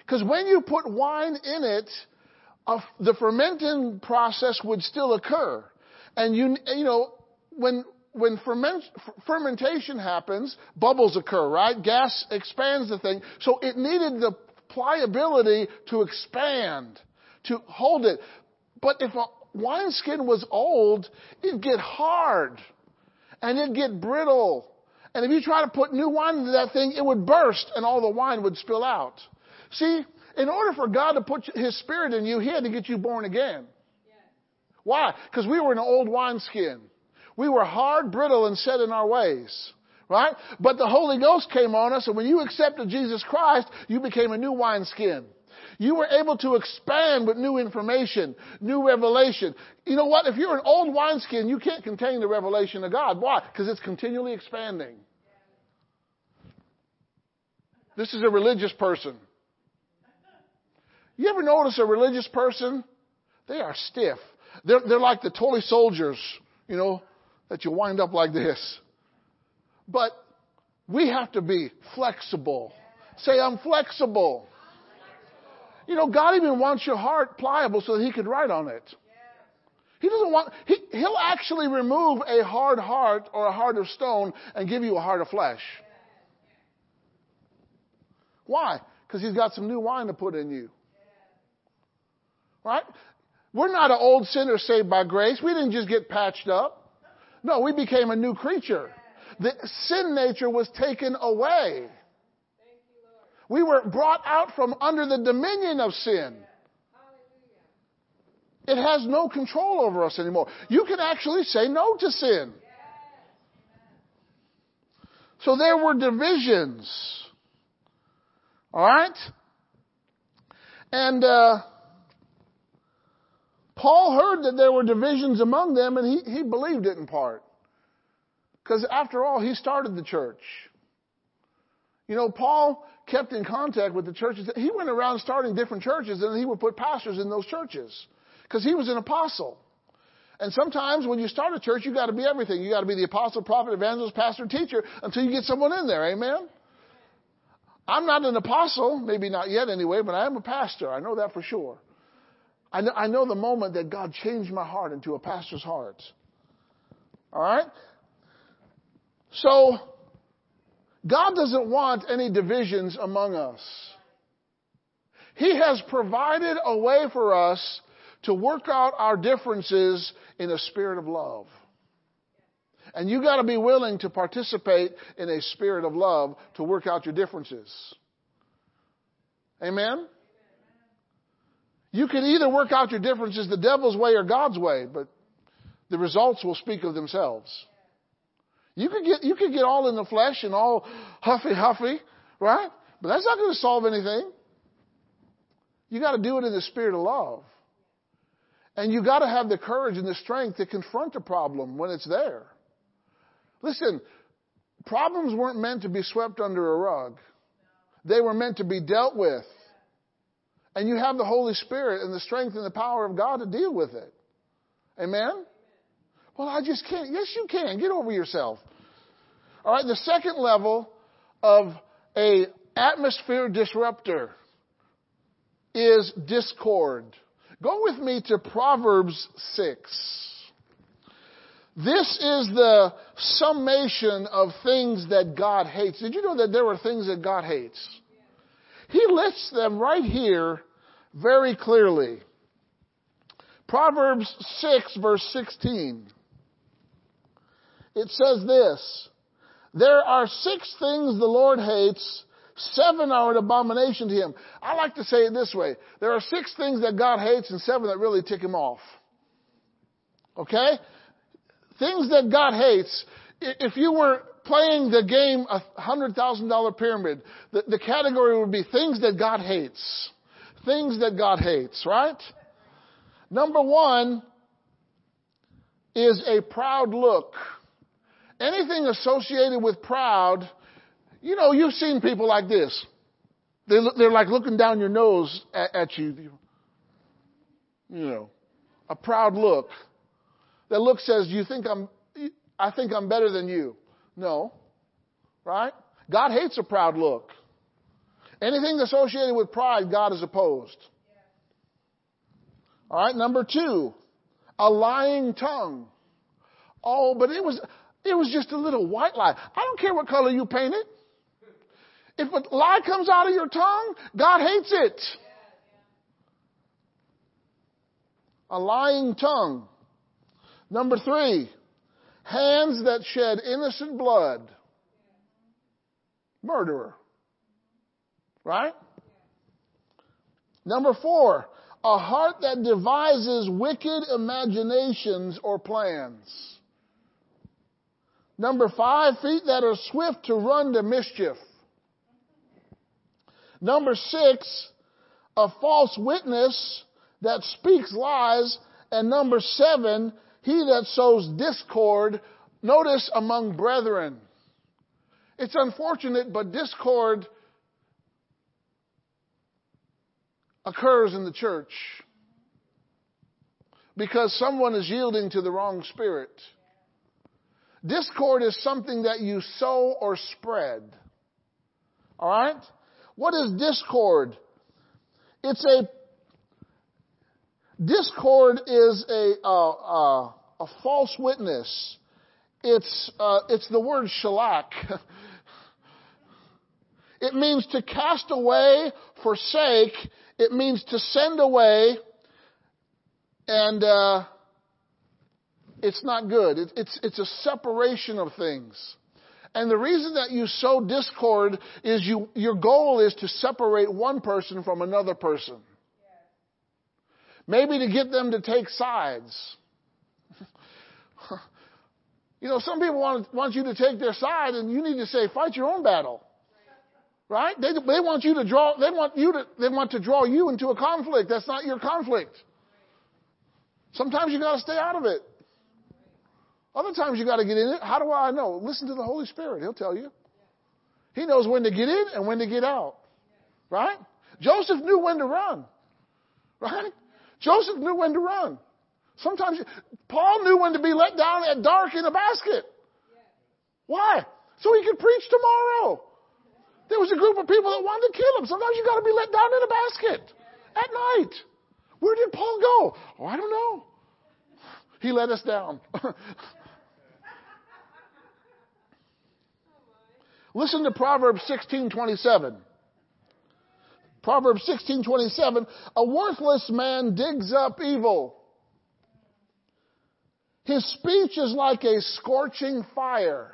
Because when you put wine in it, the fermenting process would still occur. And when fermentation happens, bubbles occur, right? Gas expands the thing. So it needed the pliability to expand, to hold it. But if a wineskin was old, it'd get hard and it'd get brittle. And if you try to put new wine into that thing, it would burst and all the wine would spill out. See, in order for God to put his spirit in you, he had to get you born again. Yeah. Why? Because we were an old wineskin. We were hard, brittle, and set in our ways. Right? But the Holy Ghost came on us, and when you accepted Jesus Christ, you became a new wineskin. You were able to expand with new information, new revelation. You know what? If you're an old wineskin, you can't contain the revelation of God. Why? Because it's continually expanding. This is a religious person. You ever notice a religious person? They are stiff. They're like the toy soldiers, you know, that you wind up like this. But we have to be flexible. Say, I'm flexible. You know, God even wants your heart pliable so that he could write on it. Yeah. He doesn't want, he'll actually remove a hard heart or a heart of stone and give you a heart of flesh. Yeah. Why? Because he's got some new wine to put in you. Yeah. Right? We're not an old sinner saved by grace. We didn't just get patched up. No, we became a new creature. Yeah. The sin nature was taken away. We were brought out from under the dominion of sin. It has no control over us anymore. You can actually say no to sin. So there were divisions. All right? And Paul heard that there were divisions among them, and he believed it in part. Because after all, he started the church. You know, Paul kept in contact with the churches. He went around starting different churches, and he would put pastors in those churches because he was an apostle. And sometimes when you start a church, you got to be everything. You got to be the apostle, prophet, evangelist, pastor, teacher until you get someone in there. Amen? I'm not an apostle, maybe not yet anyway, but I am a pastor. I know that for sure. I know the moment that God changed my heart into a pastor's heart. All right? So God doesn't want any divisions among us. He has provided a way for us to work out our differences in a spirit of love. And you got to be willing to participate in a spirit of love to work out your differences. Amen? You can either work out your differences the devil's way or God's way, but the results will speak of themselves. You could get all in the flesh and all huffy, right? But that's not going to solve anything. You got to do it in the spirit of love. And you got to have the courage and the strength to confront the problem when it's there. Listen, problems weren't meant to be swept under a rug. They were meant to be dealt with. And you have the Holy Spirit and the strength and the power of God to deal with it. Amen? Well, I just can't. Yes, you can. Get over yourself. All right, the second level of an atmosphere disruptor is discord. Go with me to Proverbs 6. This is the summation of things that God hates. Did you know that there were things that God hates? He lists them right here very clearly. Proverbs 6, verse 16. It says this, there are 6 things the Lord hates, 7 are an abomination to him. I like to say it this way. There are 6 things that God hates and 7 that really tick him off. Okay? Things that God hates. If you were playing the game, $100,000 pyramid, the category would be things that God hates. Things that God hates, right? Number 1, is a proud look. Anything associated with proud, you know, you've seen people like this. They're like looking down your nose at you. You know, a proud look. That look says, I think I'm better than you. No. Right? God hates a proud look. Anything associated with pride, God is opposed. All right, number two, a lying tongue. Oh, but it was just a little white lie. I don't care what color you paint it. If a lie comes out of your tongue, God hates it. A lying tongue. Number three, hands that shed innocent blood. Murderer. Right? Number four, a heart that devises wicked imaginations or plans. Number five, feet that are swift to run to mischief. Number six, a false witness that speaks lies. And number seven, he that sows discord, notice among brethren. It's unfortunate, but discord occurs in the church because someone is yielding to the wrong spirit. Discord is something that you sow or spread. All right? What is discord? Discord is a false witness. It's the word shellac. It means to cast away, forsake. It means to send away, and it's not good. It's a separation of things. And the reason that you sow discord is your goal is to separate one person from another person. Maybe to get them to take sides. You know, some people want you to take their side, and you need to say, fight your own battle. Right? They want you to draw. They want to draw you into a conflict. That's not your conflict. Sometimes you got to stay out of it. Other times you got to get in it. How do I know? Listen to the Holy Spirit. He'll tell you. He knows when to get in and when to get out. Right? Joseph knew when to run. Right? Joseph knew when to run. Sometimes Paul knew when to be let down at dark in a basket. Why? So he could preach tomorrow. There was a group of people that wanted to kill him. Sometimes you got to be let down in a basket at night. Where did Paul go? Oh, I don't know. He let us down. Listen to Proverbs 16:27. Proverbs 16:27. A worthless man digs up evil. His speech is like a scorching fire.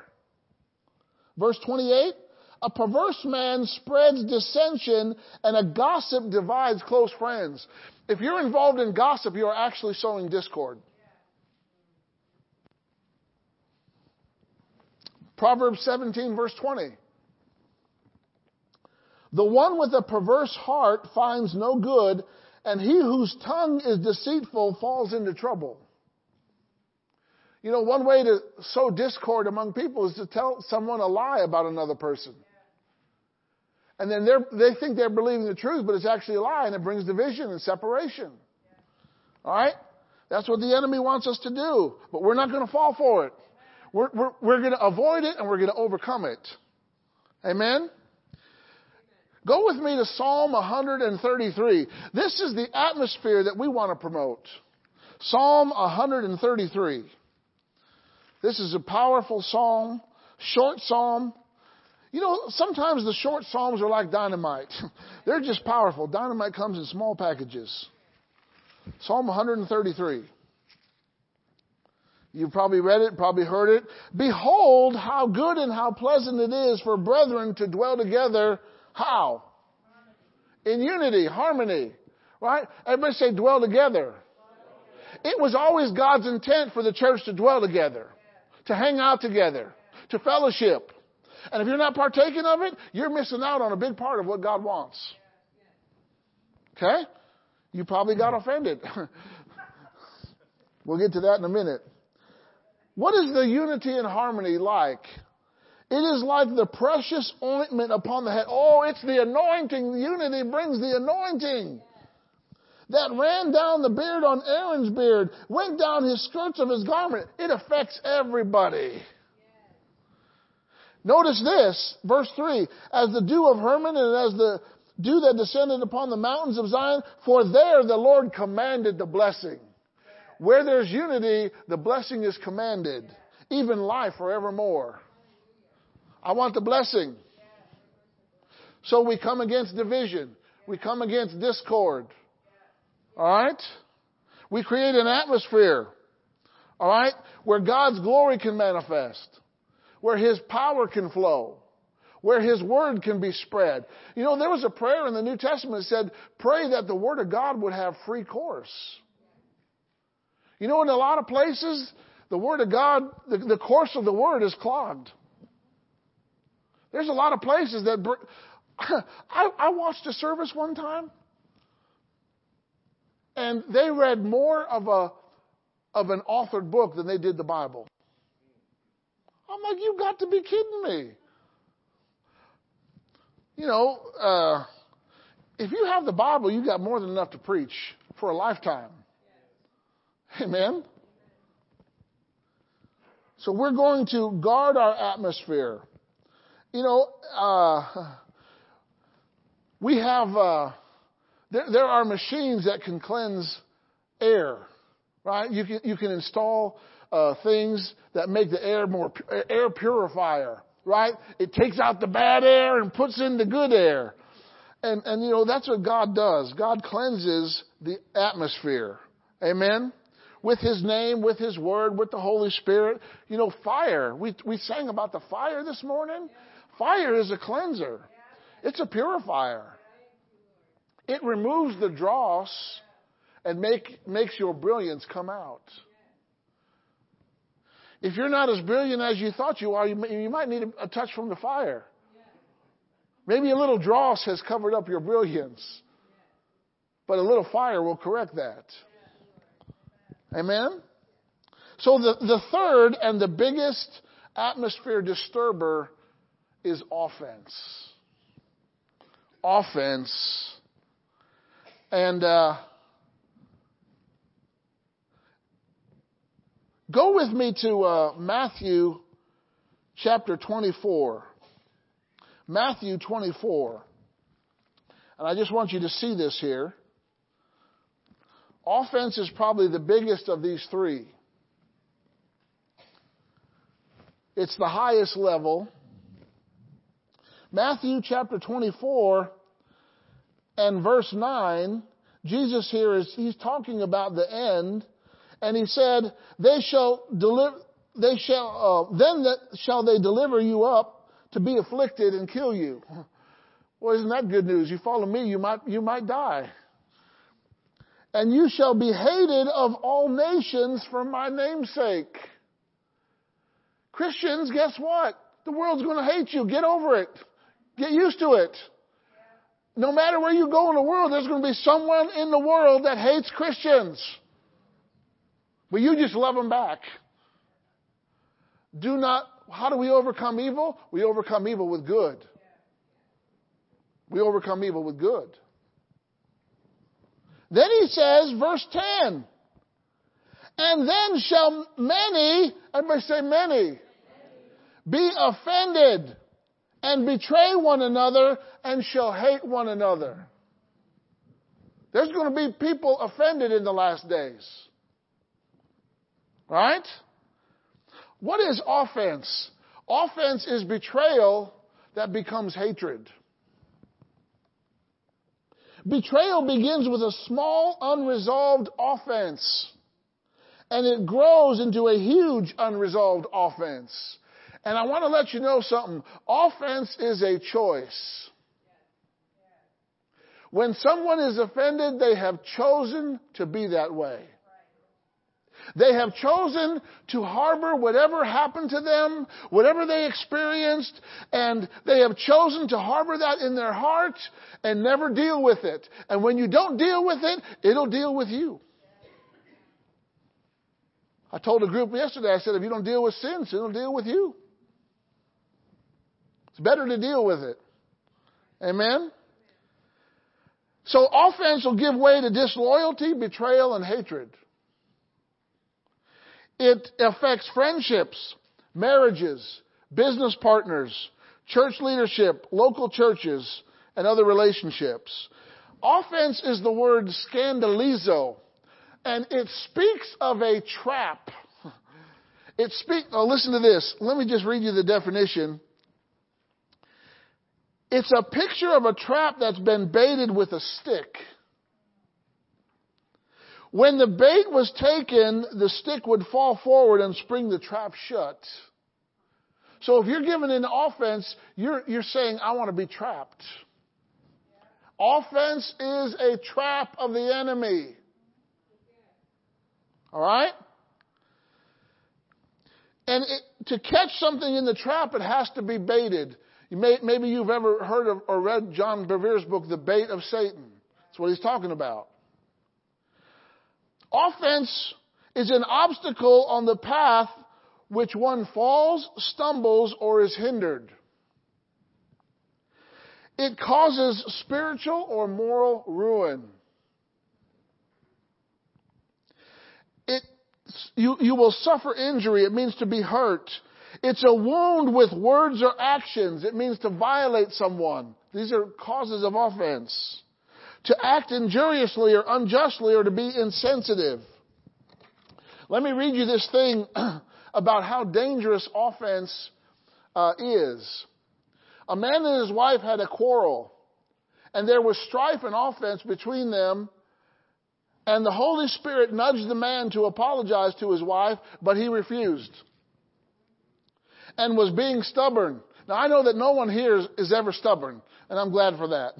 Verse 28. A perverse man spreads dissension, and a gossip divides close friends. If you're involved in gossip, you're actually sowing discord. Proverbs 17, verse 20. The one with a perverse heart finds no good, and he whose tongue is deceitful falls into trouble. You know, one way to sow discord among people is to tell someone a lie about another person. And then they think they're believing the truth, but it's actually a lie, and it brings division and separation. All right? That's what the enemy wants us to do, but we're not going to fall for it. We're going to avoid it, and we're going to overcome it. Amen? Go with me to Psalm 133. This is the atmosphere that we want to promote. Psalm 133. This is a powerful psalm, short psalm. You know, sometimes the short psalms are like dynamite. They're just powerful. Dynamite comes in small packages. Psalm 133. You've probably read it, probably heard it. Behold, how good and how pleasant it is for brethren to dwell together. How? In unity, harmony. Right? Everybody say dwell together. It was always God's intent for the church to dwell together, to hang out together, to fellowship. And if you're not partaking of it, you're missing out on a big part of what God wants. Okay? You probably got offended. We'll get to that in a minute. What is the unity and harmony like? It is like the precious ointment upon the head. Oh, it's the anointing. Unity brings the anointing. That ran down the beard on Aaron's beard, went down his skirts of his garment. It affects everybody. Notice this, verse 3, as the dew of Hermon and as the dew that descended upon the mountains of Zion, for there the Lord commanded the blessing. Where there's unity, the blessing is commanded, even life forevermore. I want the blessing. So we come against division. We come against discord. All right? We create an atmosphere, all right, where God's glory can manifest, where His power can flow, where His word can be spread. You know, there was a prayer in the New Testament that said, pray that the word of God would have free course. You know, in a lot of places, the word of God, the course of the word is clogged. There's a lot of places that... I watched a service one time, and they read more of an authored book than they did the Bible. I'm like, you've got to be kidding me. You know, if you have the Bible, you got more than enough to preach for a lifetime. Amen? So we're going to guard our atmosphere. You know, we have, there are machines that can cleanse air, right? You can install things that make the air air purifier, right? It takes out the bad air and puts in the good air. And you know, that's what God does. God cleanses the atmosphere. Amen? With His name, with His word, with the Holy Spirit. You know, fire. We sang about the fire this morning. Fire is a cleanser. It's a purifier. It removes the dross and makes your brilliance come out. If you're not as brilliant as you thought you are, you might need a touch from the fire. Maybe a little dross has covered up your brilliance, but a little fire will correct that. Amen? So the third and the biggest atmosphere disturber is offense. Offense. And go with me to Matthew chapter 24. Matthew 24. And I just want you to see this here. Offense is probably the biggest of these three. It's the highest level. Matthew chapter 24 and verse 9, Jesus here he's talking about the end, and he said, shall they deliver you up to be afflicted and kill you. Well, isn't that good news? You follow me, you might die. And you shall be hated of all nations for my name's sake. Christians, guess what? The world's going to hate you. Get over it. Get used to it. No matter where you go in the world, there's going to be someone in the world that hates Christians. But you just love them back. How do we overcome evil? We overcome evil with good. We overcome evil with good. Then he says, verse 10, and then shall many, everybody say many, be offended and betray one another and shall hate one another. There's going to be people offended in the last days. Right? What is offense? Offense is betrayal that becomes hatred. Betrayal begins with a small, unresolved offense, and it grows into a huge, unresolved offense. And I want to let you know something. Offense is a choice. When someone is offended, they have chosen to be that way. They have chosen to harbor whatever happened to them, whatever they experienced, and they have chosen to harbor that in their heart and never deal with it. And when you don't deal with it, it'll deal with you. I told a group yesterday, I said, if you don't deal with sin will deal with you. It's better to deal with it. Amen? So offense will give way to disloyalty, betrayal, and hatred. It affects friendships, marriages, business partners, church leadership, local churches, and other relationships. Offense is the word scandalizo, and it speaks of a trap. Oh, listen to this. Let me just read you the definition. It's a picture of a trap that's been baited with a stick. When the bait was taken, the stick would fall forward and spring the trap shut. So if you're giving in offense, you're saying, I want to be trapped. Offense is a trap of the enemy. All right? And to catch something in the trap, it has to be baited. Maybe you've ever heard of or read John Bevere's book, The Bait of Satan. That's what he's talking about. Offense is an obstacle on the path which one falls, stumbles, or is hindered. It causes spiritual or moral ruin. You will suffer injury. It means to be hurt. It's a wound with words or actions. It means to violate someone. These are causes of offense. To act injuriously or unjustly or to be insensitive. Let me read you this thing about how dangerous offense is. A man and his wife had a quarrel, and there was strife and offense between them, and the Holy Spirit nudged the man to apologize to his wife, but he refused and was being stubborn. Now, I know that no one here is ever stubborn, and I'm glad for that.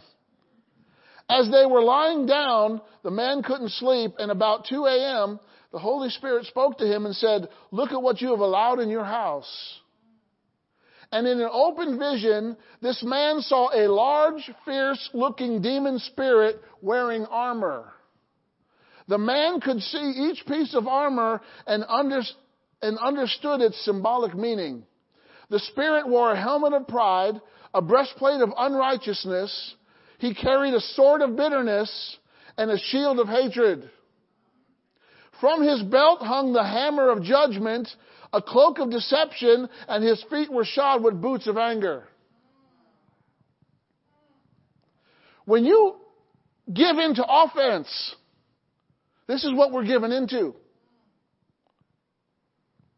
As they were lying down, the man couldn't sleep, and about 2 a.m., the Holy Spirit spoke to him and said, "Look at what you have allowed in your house." And in an open vision, this man saw a large, fierce-looking demon spirit wearing armor. The man could see each piece of armor and understood its symbolic meaning. The spirit wore a helmet of pride, a breastplate of unrighteousness. He carried a sword of bitterness and a shield of hatred. From his belt hung the hammer of judgment, a cloak of deception, and his feet were shod with boots of anger. When you give into offense, this is what we're giving into.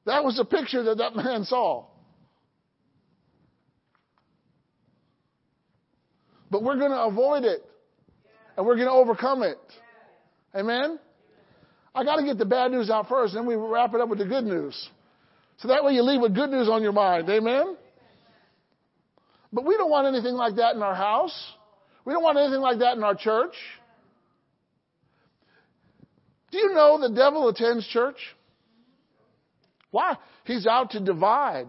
That was a picture that man saw. But we're going to avoid it, and we're going to overcome it. Amen? I got to get the bad news out first, and then we wrap it up with the good news. So that way you leave with good news on your mind. Amen? But we don't want anything like that in our house. We don't want anything like that in our church. Do you know the devil attends church? Why? He's out to divide.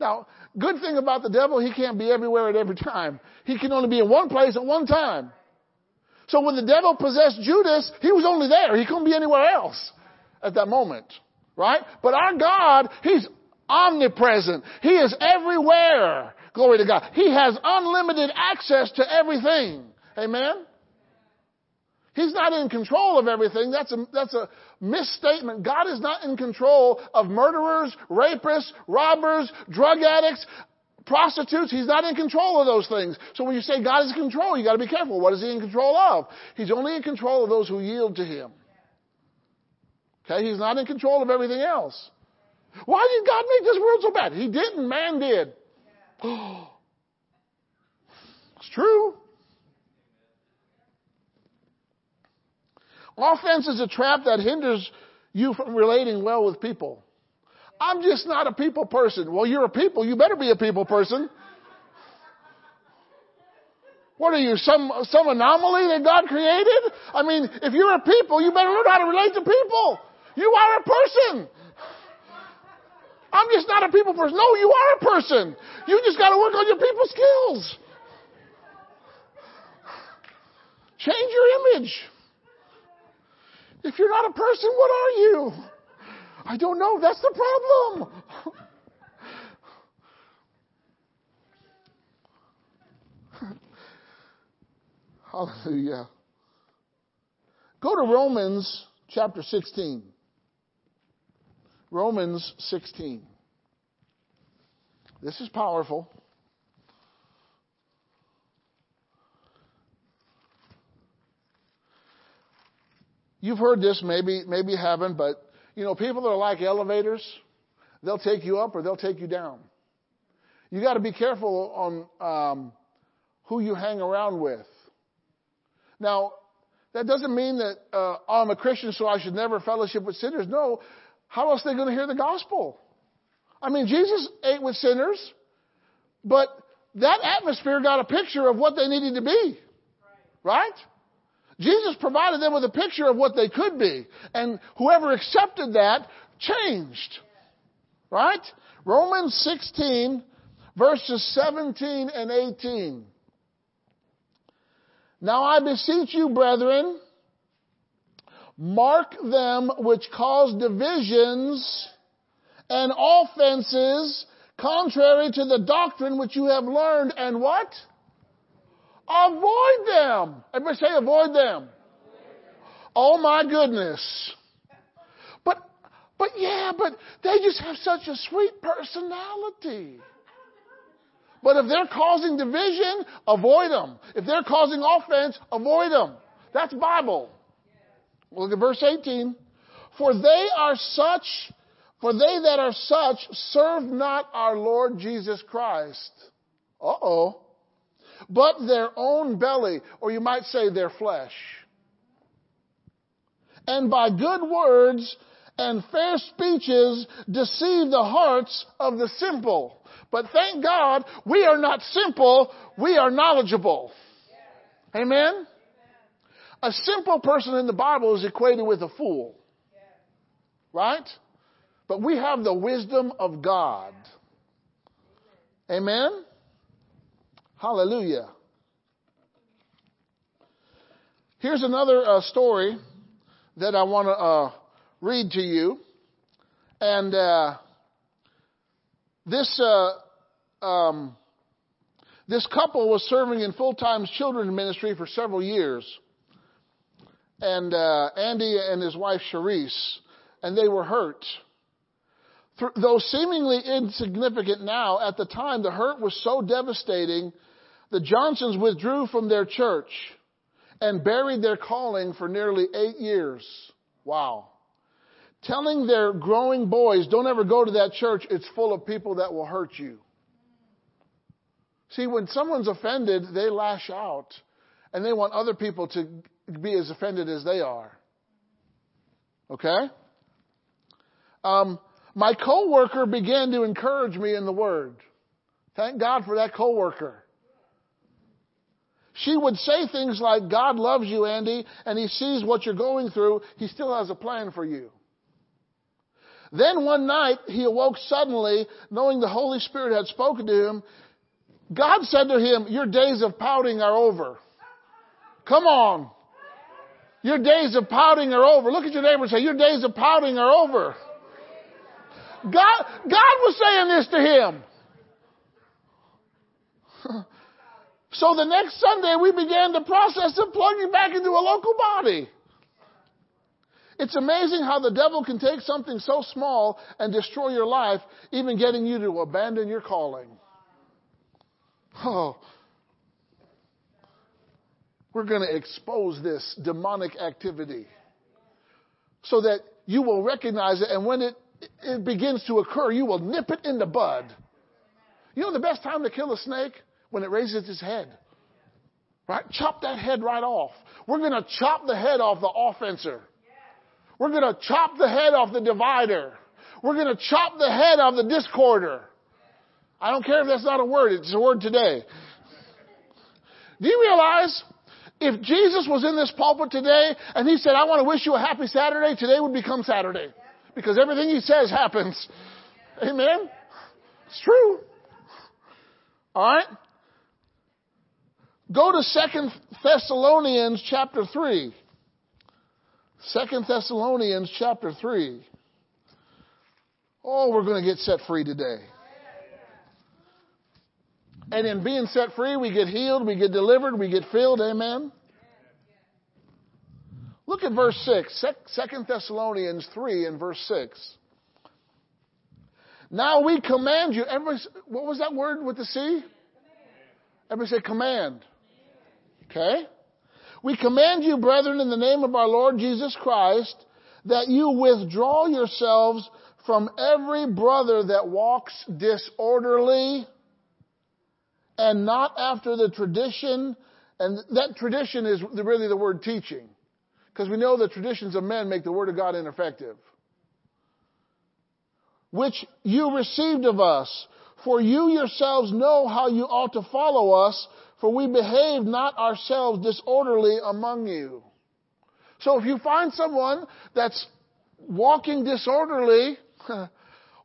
Now, good thing about the devil, he can't be everywhere at every time. He can only be in one place at one time. So when the devil possessed Judas, he was only there. He couldn't be anywhere else at that moment. Right? But our God, He's omnipresent. He is everywhere. Glory to God. He has unlimited access to everything. Amen? He's not in control of everything. That's a misstatement. God is not in control of murderers, rapists, robbers, drug addicts, prostitutes. He's not in control of those things. So when you say God is in control, you got to be careful. What is He in control of? He's only in control of those who yield to Him. Okay, He's not in control of everything else. Why did God make this world so bad? He didn't. Man did. Oh, it's true. Offense is a trap that hinders you from relating well with people. I'm just not a people person. Well, you're a people. You better be a people person. What are you, some anomaly that God created? I mean, if you're a people, you better learn how to relate to people. You are a person. I'm just not a people person. No, you are a person. You just got to work on your people skills. Change your image. If you're not a person, what are you? I don't know. That's the problem. Hallelujah. Go to Romans chapter 16. Romans 16. This is powerful. You've heard this, maybe you haven't, but you know, people that are like elevators, they'll take you up or they'll take you down. You got to be careful on who you hang around with. Now, that doesn't mean that I'm a Christian, so I should never fellowship with sinners. No, how else are they going to hear the gospel? I mean, Jesus ate with sinners, but that atmosphere got a picture of what they needed to be, right? Jesus provided them with a picture of what they could be, and whoever accepted that changed, right? Romans 16, verses 17 and 18. Now I beseech you, brethren, mark them which cause divisions and offenses contrary to the doctrine which you have learned, and what? Avoid them. Everybody say avoid them. Oh my goodness. But they just have such a sweet personality. But if they're causing division, avoid them. If they're causing offense, avoid them. That's Bible. Look at verse 18. For they that are such serve not our Lord Jesus Christ. Uh-oh. But their own belly, or you might say their flesh. And by good words and fair speeches deceive the hearts of the simple. But thank God, we are not simple, we are knowledgeable. Yeah. Amen? Amen? A simple person in the Bible is equated with a fool. Yeah. Right? But we have the wisdom of God. Yeah. Amen? Hallelujah. Here's another story that I want to read to you. And... This couple was serving in full-time children's ministry for several years, and Andy and his wife Charisse, and they were hurt. Though seemingly insignificant now, at the time the hurt was so devastating, the Johnsons withdrew from their church and buried their calling for nearly 8 years. Wow. Telling their growing boys, don't ever go to that church. It's full of people that will hurt you. See, when someone's offended, they lash out. And they want other people to be as offended as they are. Okay? My coworker began to encourage me in the Word. Thank God for that coworker. She would say things like, God loves you, Andy, and He sees what you're going through. He still has a plan for you. Then one night, he awoke suddenly, knowing the Holy Spirit had spoken to him. God said to him, your days of pouting are over. Come on. Your days of pouting are over. Look at your neighbor and say, your days of pouting are over. God was saying this to him. So the next Sunday, we began the process of plugging back into a local body. It's amazing how the devil can take something so small and destroy your life, even getting you to abandon your calling. Oh. We're going to expose this demonic activity so that you will recognize it, and when it begins to occur, you will nip it in the bud. You know the best time to kill a snake? When it raises its head. Right? Chop that head right off. We're going to chop the head off the offenser. We're going to chop the head off the divider. We're going to chop the head off the discorder. I don't care if that's not a word. It's a word today. Do you realize if Jesus was in this pulpit today and He said, I want to wish you a happy Saturday, today would become Saturday. Because everything He says happens. Amen? It's true. All right? Go to 2 Thessalonians chapter 3. 2 Thessalonians chapter 3. Oh, we're going to get set free today. And in being set free, we get healed, we get delivered, we get filled. Amen. Look at verse 6, 2 Thessalonians 3 and verse 6. Now we command you. Everybody, what was that word with the C? Everybody say command. Okay. We command you, brethren, in the name of our Lord Jesus Christ, that you withdraw yourselves from every brother that walks disorderly and not after the tradition. And that tradition is really the word teaching. Because we know the traditions of men make the word of God ineffective. Which you received of us, for you yourselves know how you ought to follow us, for we behave not ourselves disorderly among you. So if you find someone that's walking disorderly,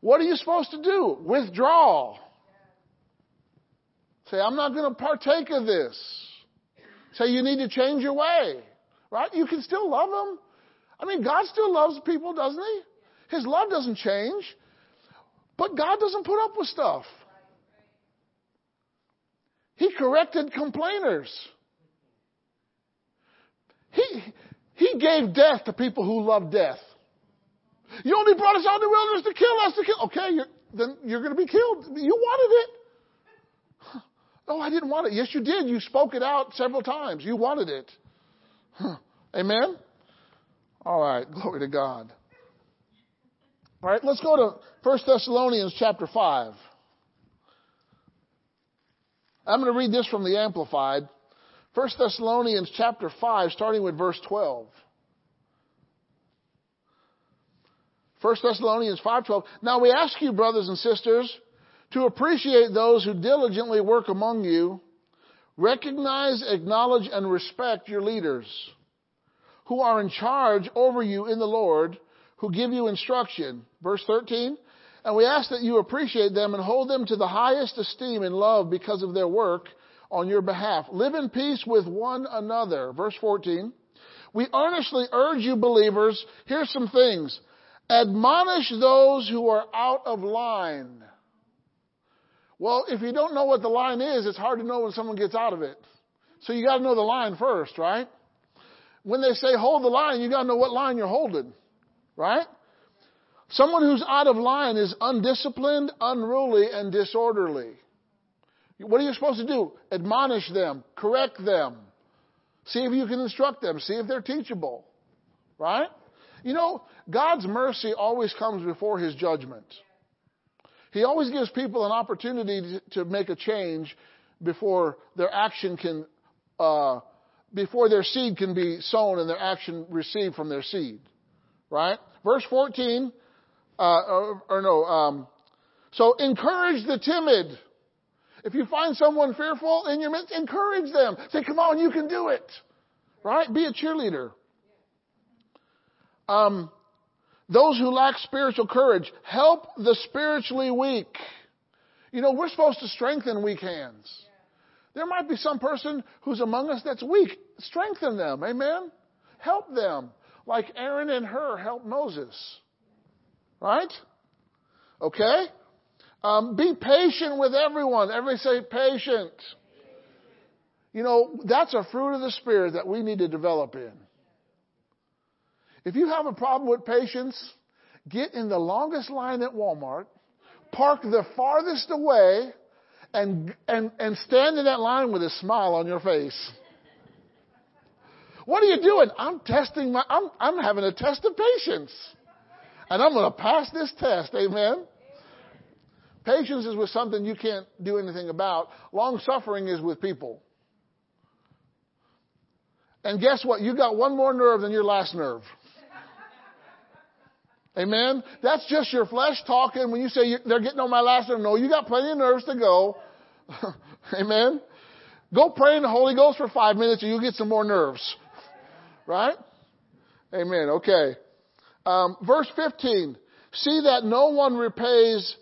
what are you supposed to do? Withdraw. Say, I'm not going to partake of this. Say, you need to change your way. Right? You can still love them. I mean, God still loves people, doesn't he? His love doesn't change. But God doesn't put up with stuff. He corrected complainers. He gave death to people who love death. You only brought us out in the wilderness to kill us. Okay, then you're going to be killed. You wanted it. No, I didn't want it. Yes, you did. You spoke it out several times. You wanted it. Amen? All right, glory to God. All right, let's go to 1 Thessalonians chapter 5. I'm going to read this from the Amplified. 1 Thessalonians chapter 5, starting with verse 12. 1 Thessalonians 5:12. Now we ask you, brothers and sisters, to appreciate those who diligently work among you. Recognize, acknowledge, and respect your leaders who are in charge over you in the Lord, who give you instruction. Verse 13, and we ask that you appreciate them and hold them to the highest esteem and love because of their work on your behalf. Live in peace with one another. Verse 14, we earnestly urge you believers, here's some things. Admonish those who are out of line. Well, if you don't know what the line is, it's hard to know when someone gets out of it. So you got to know the line first, right? When they say hold the line, you got to know what line you're holding, right? Someone who's out of line is undisciplined, unruly, and disorderly. What are you supposed to do? Admonish them, correct them. See if you can instruct them, see if they're teachable, right? You know, God's mercy always comes before his judgment. He always gives people an opportunity to make a change before their action can, before their seed can be sown and their action received from their seed. Right? Verse 14, so encourage the timid. If you find someone fearful in your midst, encourage them. Say, come on, you can do it. Right? Be a cheerleader. Those who lack spiritual courage, help the spiritually weak. You know, we're supposed to strengthen weak hands. There might be some person who's among us that's weak. Strengthen them. Amen? Help them. Like Aaron and Hur helped Moses. Right? Okay? Be patient with everyone. Everybody say patient. You know, that's a fruit of the Spirit that we need to develop in. If you have a problem with patience, get in the longest line at Walmart, park the farthest away, and stand in that line with a smile on your face. What are you doing? I'm having a test of patience. And I'm going to pass this test. Amen. Patience is with something you can't do anything about. Long suffering is with people. And guess what? You got one more nerve than your last nerve. Amen? That's just your flesh talking. When you say they're getting on my last nerve, no, you got plenty of nerves to go. Amen? Go pray in the Holy Ghost for 5 minutes and you'll get some more nerves. Right? Amen. Okay. Verse 15. See that no one repays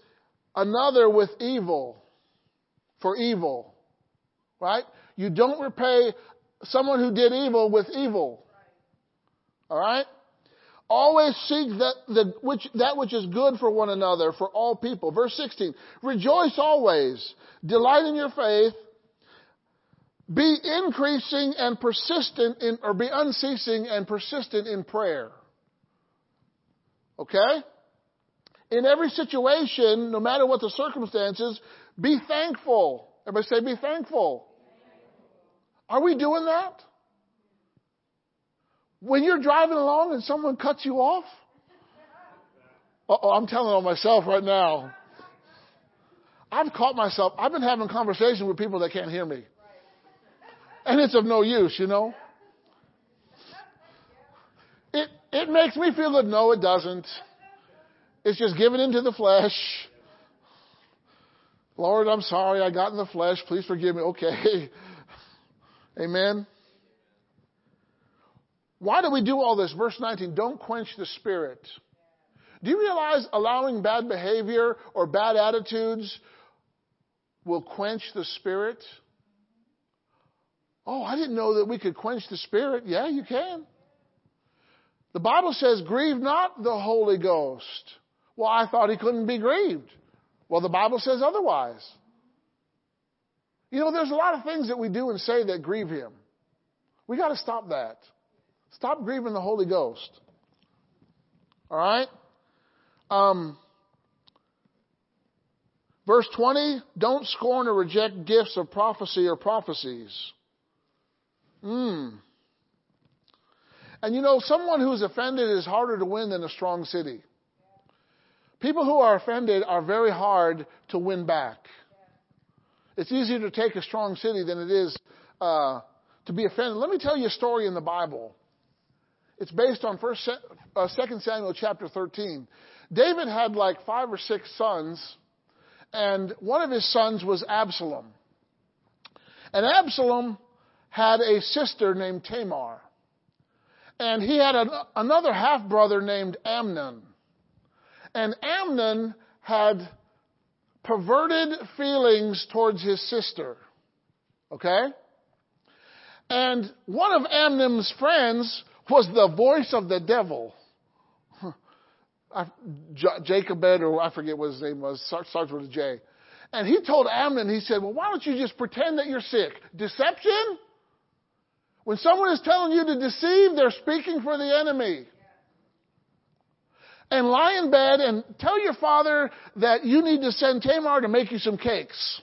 another with evil for evil. Right? You don't repay someone who did evil with evil. All right? Always seek that which is good for one another, for all people. Verse 16, rejoice always, delight in your faith, be increasing and persistent in, or be unceasing and persistent in prayer. Okay? In every situation, no matter what the circumstances, be thankful. Everybody say, be thankful. Are we doing that? When you're driving along and someone cuts you off? Uh-oh, I'm telling on myself right now. I've caught myself. I've been having conversations with people that can't hear me. And it's of no use, you know. It makes me feel good. No, it doesn't. It's just giving into the flesh. Lord, I'm sorry I got in the flesh. Please forgive me. Okay. Amen. Why do we do all this? Verse 19, don't quench the spirit. Do you realize allowing bad behavior or bad attitudes will quench the spirit? Oh, I didn't know that we could quench the spirit. Yeah, you can. The Bible says, grieve not the Holy Ghost. Well, I thought he couldn't be grieved. Well, the Bible says otherwise. You know, there's a lot of things that we do and say that grieve him. We got to stop that. Stop grieving the Holy Ghost. All right? Verse 20, don't scorn or reject gifts of prophecy or prophecies. And you know, someone who's offended is harder to win than a strong city. People who are offended are very hard to win back. It's easier to take a strong city than it is to be offended. Let me tell you a story in the Bible. It's based on 2 Samuel chapter 13. David had like 5 or 6 sons, and one of his sons was Absalom. And Absalom had a sister named Tamar. And he had another half-brother named Amnon. And Amnon had perverted feelings towards his sister. Okay? And one of Amnon's friends was the voice of the devil. Jacobed, or I forget what his name was, starts with a J. And he told Amnon, he said, well, why don't you just pretend that you're sick? Deception? When someone is telling you to deceive, they're speaking for the enemy. And lie in bed and tell your father that you need to send Tamar to make you some cakes.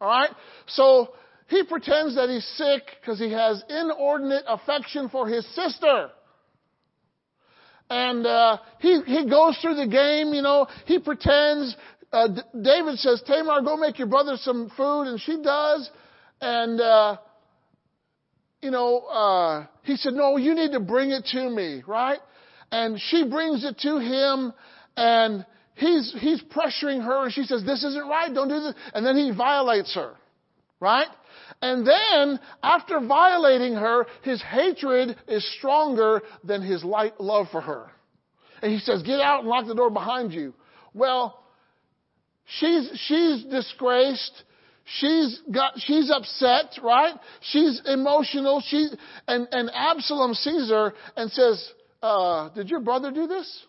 All right? So he pretends that he's sick because he has inordinate affection for his sister. And he goes through the game, you know. He pretends. David says, Tamar, go make your brother some food. And she does. And he said, no, you need to bring it to me, right? And she brings it to him, and he's pressuring her, and she says, this isn't right, don't do this. And then he violates her, right? And then, after violating her, his hatred is stronger than his light love for her. And he says, get out and lock the door behind you. Well, she's disgraced. She's upset, right? She's emotional. And Absalom sees her and says, did your brother do this?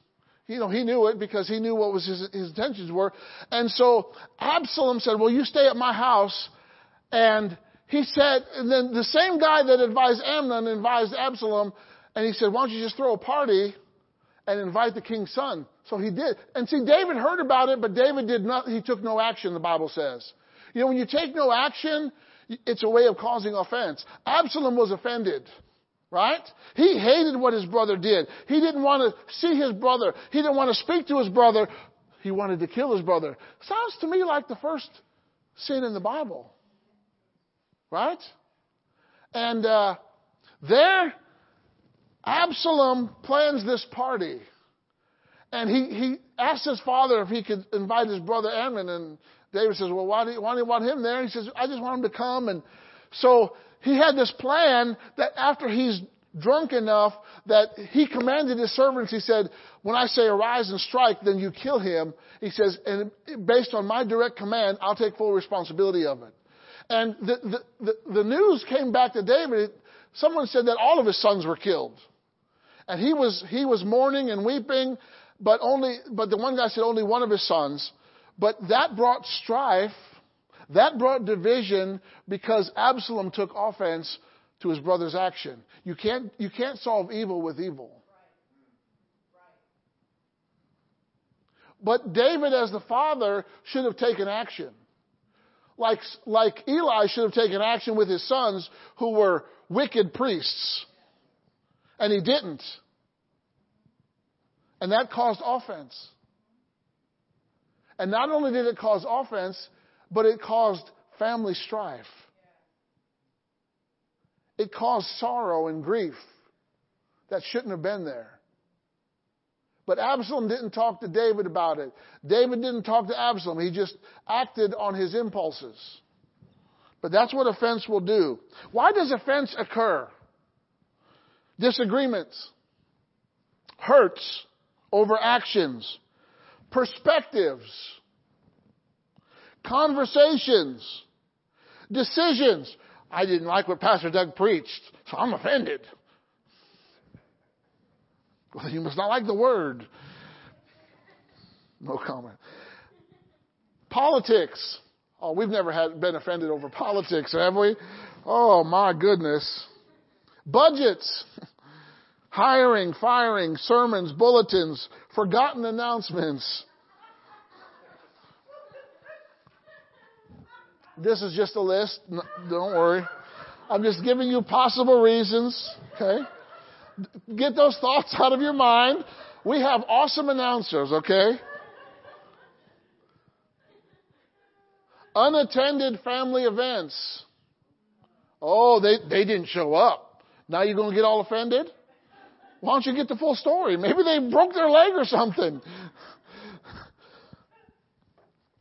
You know, he knew it because he knew what was his intentions were. And so Absalom said, well, you stay at my house. And he said, and then the same guy that advised Amnon advised Absalom. And he said, why don't you just throw a party and invite the king's son? So he did. And see, David heard about it, but David did not, he took no action, the Bible says. You know, when you take no action, it's a way of causing offense. Absalom was offended, right? He hated what his brother did. He didn't want to see his brother. He didn't want to speak to his brother. He wanted to kill his brother. Sounds to me like the first sin in the Bible, right? And there, Absalom plans this party. And he asked his father if he could invite his brother Amnon, and David says, well, why do you want him there? And he says, I just want him to come. And so he had this plan that after he's drunk enough that he commanded his servants, he said, when I say arise and strike, then you kill him. He says, and based on my direct command, I'll take full responsibility of it. And the news came back to David. Someone said that all of his sons were killed. And he was mourning and weeping, but the one guy said only one of his sons. But that brought strife, that brought division, because Absalom took offense to his brother's action. You can't solve evil with evil. But David, as the father, should have taken action. Like Eli should have taken action with his sons who were wicked priests. And he didn't. And that caused offense. And not only did it cause offense, but it caused family strife. It caused sorrow and grief that shouldn't have been there. But Absalom didn't talk to David about it. David didn't talk to Absalom. He just acted on his impulses. But that's what offense will do. Why does offense occur? Disagreements, hurts over actions, perspectives, conversations, decisions. I didn't like what Pastor Doug preached, so I'm offended. Well, you must not like the word. No comment. Politics. Oh, we've never been offended over politics, have we? Oh, my goodness. Budgets. Hiring, firing, sermons, bulletins, forgotten announcements. This is just a list. No, don't worry. I'm just giving you possible reasons. Okay? Get those thoughts out of your mind. We have awesome announcers, okay? Unattended family events. Oh, they didn't show up. Now you're going to get all offended? Why don't you get the full story? Maybe they broke their leg or something.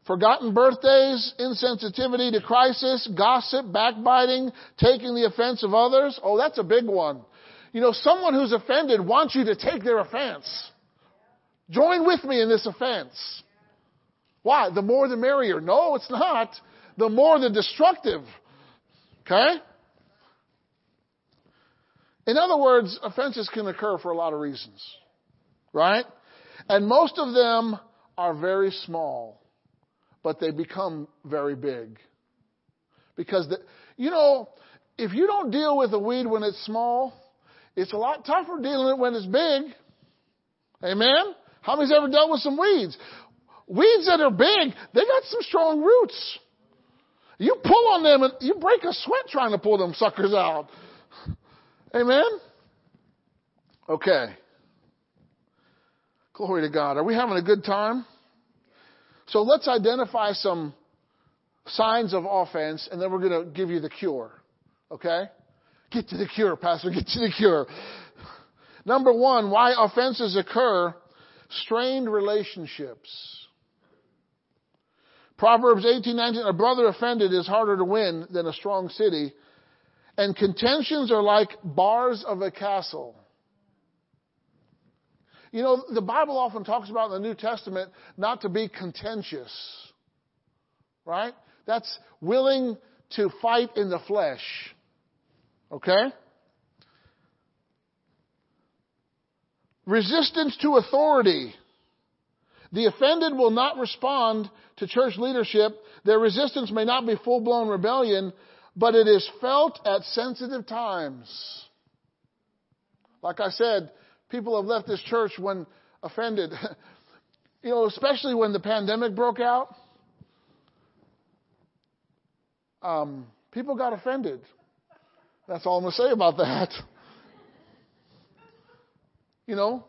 Forgotten birthdays, insensitivity to crisis, gossip, backbiting, taking the offense of others. Oh, that's a big one. You know, someone who's offended wants you to take their offense. Join with me in this offense. Why? The more the merrier. No, it's not. The more the destructive. Okay? In other words, offenses can occur for a lot of reasons. Right? And most of them are very small, but they become very big. Because, if you don't deal with a weed when it's small, it's a lot tougher dealing it when it's big. Amen? How many's ever dealt with some weeds? Weeds that are big, they got some strong roots. You pull on them and you break a sweat trying to pull them suckers out. Amen? Okay. Glory to God. Are we having a good time? So let's identify some signs of offense, and then we're going to give you the cure. Okay? Get to the cure, Pastor. Get to the cure. Number one, why offenses occur, strained relationships. Proverbs 18:19, a brother offended is harder to win than a strong city, and contentions are like bars of a castle. You know, the Bible often talks about in the New Testament not to be contentious, right? That's willing to fight in the flesh. Okay? Resistance to authority. The offended will not respond to church leadership. Their resistance may not be full-blown rebellion, but it is felt at sensitive times. Like I said, people have left this church when offended. You know, especially when the pandemic broke out. People got offended. That's all I'm going to say about that. You know,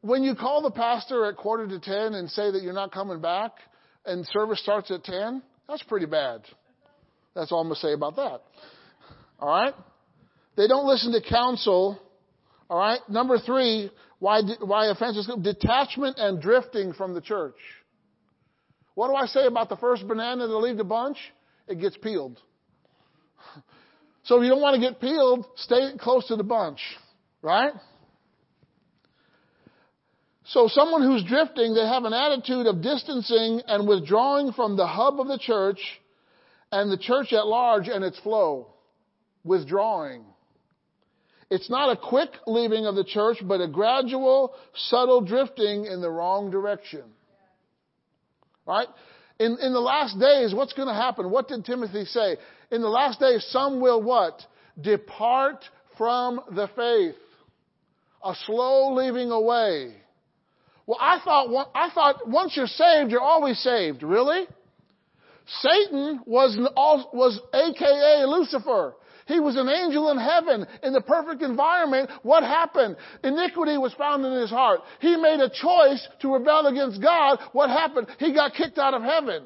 when you call the pastor at 9:45 and say that you're not coming back and service starts at 10, that's pretty bad. That's all I'm going to say about that. All right? They don't listen to counsel. All right? Number three, why offenses? Detachment and drifting from the church. What do I say about the first banana to leave the bunch? It gets peeled. So if you don't want to get peeled, stay close to the bunch, right? So someone who's drifting, they have an attitude of distancing and withdrawing from the hub of the church and the church at large and its flow. Withdrawing. It's not a quick leaving of the church, but a gradual, subtle drifting in the wrong direction. Right? In the last days, what's going to happen? What did Timothy say? In the last days, some will what? Depart from the faith. A slow leaving away. Well, I thought once you're saved, you're always saved. Really? Satan was AKA Lucifer. He was an angel in heaven in the perfect environment. What happened? Iniquity was found in his heart. He made a choice to rebel against God. What happened? He got kicked out of heaven.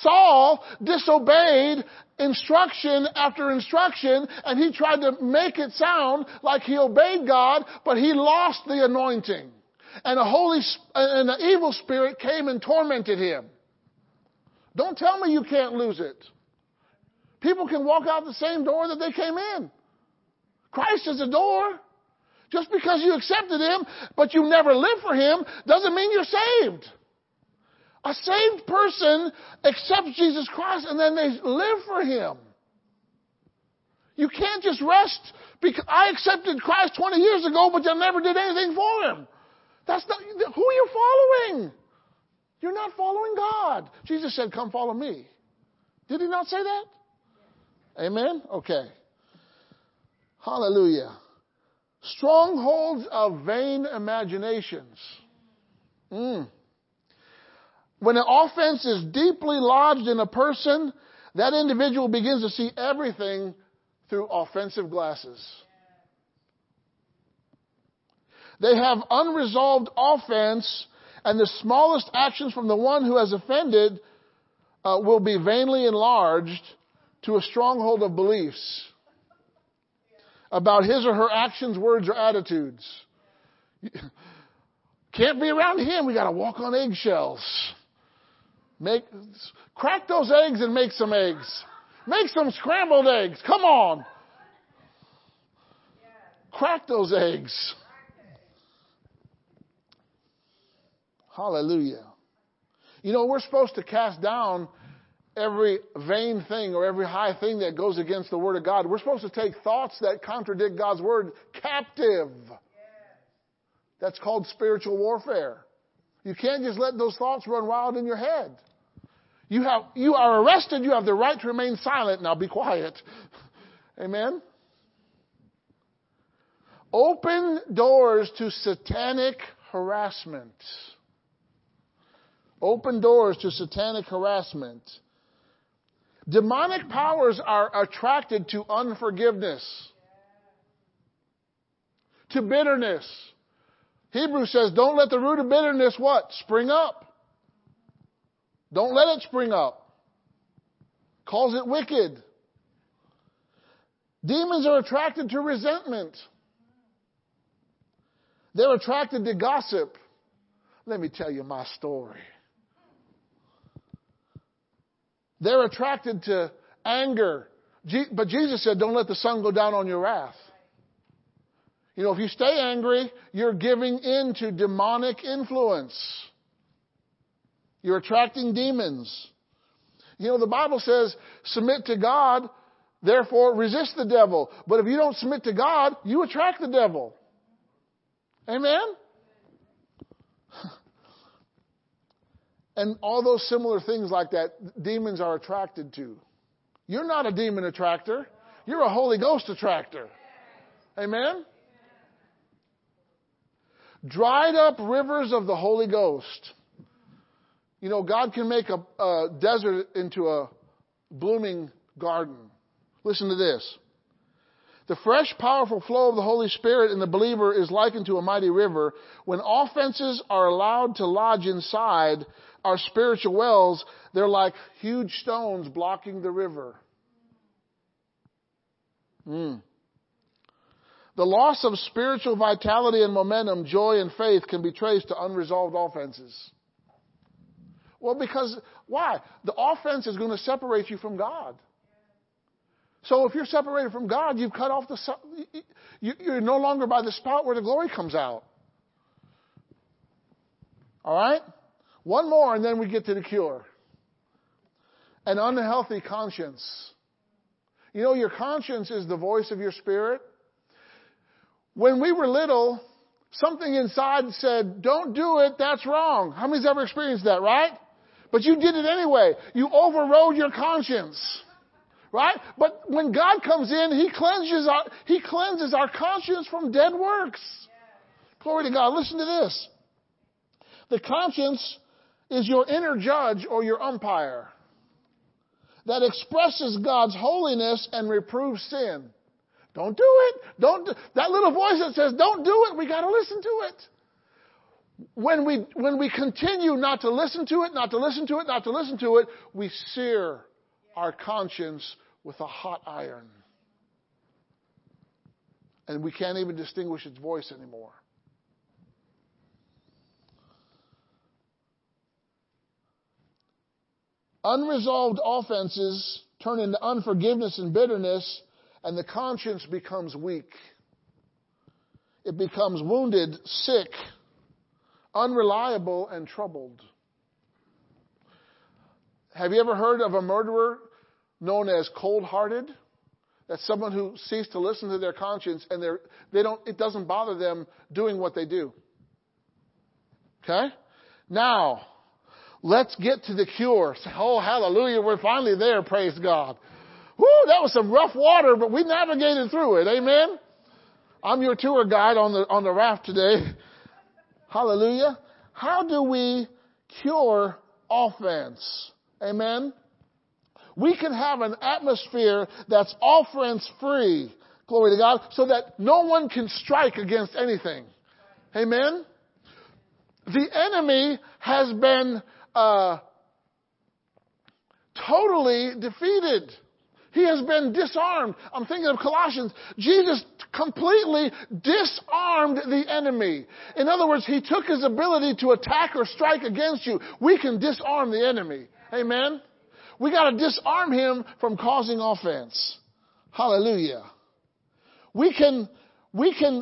Saul disobeyed instruction after instruction, and he tried to make it sound like he obeyed God, but he lost the anointing. And an evil spirit came and tormented him. Don't tell me you can't lose it. People can walk out the same door that they came in. Christ is the door. Just because you accepted him, but you never lived for him, doesn't mean you're saved. A saved person accepts Jesus Christ and then they live for him. You can't just rest because I accepted Christ 20 years ago, but I never did anything for him. That's not who are you following? You're not following God. Jesus said, come follow me. Did he not say that? Amen? Okay. Hallelujah. Strongholds of vain imaginations. When an offense is deeply lodged in a person, that individual begins to see everything through offensive glasses. They have unresolved offense, and the smallest actions from the one who has offended will be vainly enlarged to a stronghold of beliefs about his or her actions, words, or attitudes. Can't be around him. We got to walk on eggshells. Crack those eggs and make some eggs. Make some scrambled eggs. Come on. Crack those eggs. Hallelujah. You know, we're supposed to cast down every vain thing or every high thing that goes against the Word of God. We're supposed to take thoughts that contradict God's Word captive. That's called spiritual warfare. You can't just let those thoughts run wild in your head. You are arrested. You have the right to remain silent. Now be quiet. Amen. Open doors to satanic harassment. Open doors to satanic harassment. Demonic powers are attracted to unforgiveness, to bitterness. Hebrews says, don't let the root of bitterness, what? Spring up. Don't let it spring up. Calls it wicked. Demons are attracted to resentment. They're attracted to gossip. Let me tell you my story. They're attracted to anger. But Jesus said, don't let the sun go down on your wrath. You know, if you stay angry, you're giving in to demonic influence. You're attracting demons. You know, the Bible says, submit to God, therefore resist the devil. But if you don't submit to God, you attract the devil. Amen? And all those similar things like that, demons are attracted to. You're not a demon attractor. You're a Holy Ghost attractor. Amen? Dried up rivers of the Holy Ghost. You know, God can make a desert into a blooming garden. Listen to this. The fresh, powerful flow of the Holy Spirit in the believer is likened to a mighty river. When offenses are allowed to lodge inside our spiritual wells, they're like huge stones blocking the river. The loss of spiritual vitality and momentum, joy and faith can be traced to unresolved offenses. Well, because why? The offense is going to separate you from God. So if you're separated from God, you've cut off you're no longer by the spot where the glory comes out. All right? One more and then we get to the cure. An unhealthy conscience. You know, your conscience is the voice of your spirit. When we were little, something inside said, don't do it, that's wrong. How many's ever experienced that, right? But you did it anyway. You overrode your conscience, right? But when God comes in, He cleanses our conscience from dead works. Yeah. Glory to God. Listen to this. The conscience is your inner judge or your umpire that expresses God's holiness and reproves sin. Don't do it. That little voice that says, don't do it, we got to listen to it. When we continue not to listen to it, not to listen to it, not to listen to it, we sear our conscience with a hot iron. And we can't even distinguish its voice anymore. Unresolved offenses turn into unforgiveness and bitterness, and the conscience becomes weak. It becomes wounded, sick, unreliable, and troubled. Have you ever heard of a murderer known as cold-hearted? That's someone who ceased to listen to their conscience, and it doesn't bother them doing what they do. Okay? Now, let's get to the cure. Oh, hallelujah, we're finally there, praise God. Woo, that was some rough water, but we navigated through it, amen? I'm your tour guide on the raft today. Hallelujah. How do we cure offense? Amen? We can have an atmosphere that's offense-free, glory to God, so that no one can strike against anything. Amen? The enemy has been totally defeated. He has been disarmed. I'm thinking of Colossians. Jesus completely disarmed the enemy. In other words, he took his ability to attack or strike against you. We can disarm the enemy. Amen? We got to disarm him from causing offense. Hallelujah. We can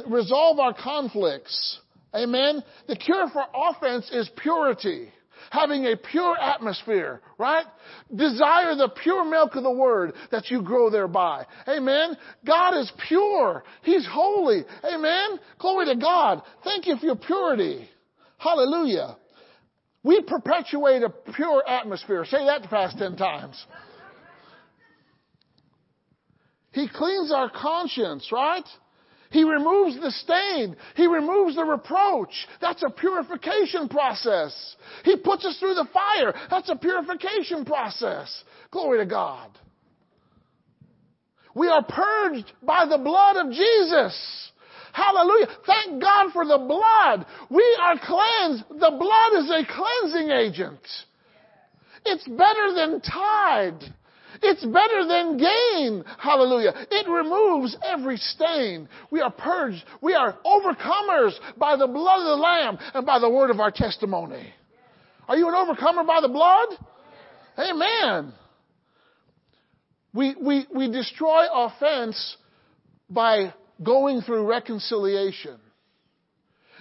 resolve our conflicts. Amen? The cure for offense is purity. Having a pure atmosphere, right? Desire the pure milk of the word that you grow thereby. Amen. God is pure. He's holy. Amen. Glory to God. Thank you for your purity. Hallelujah. We perpetuate a pure atmosphere. Say that the past 10 times. He cleans our conscience, right? He removes the stain. He removes the reproach. That's a purification process. He puts us through the fire. That's a purification process. Glory to God. We are purged by the blood of Jesus. Hallelujah. Thank God for the blood. We are cleansed. The blood is a cleansing agent. It's better than Tide. It's better than gain. Hallelujah. It removes every stain. We are purged. We are overcomers by the blood of the Lamb and by the word of our testimony. Are you an overcomer by the blood? Amen. We destroy offense by going through reconciliation.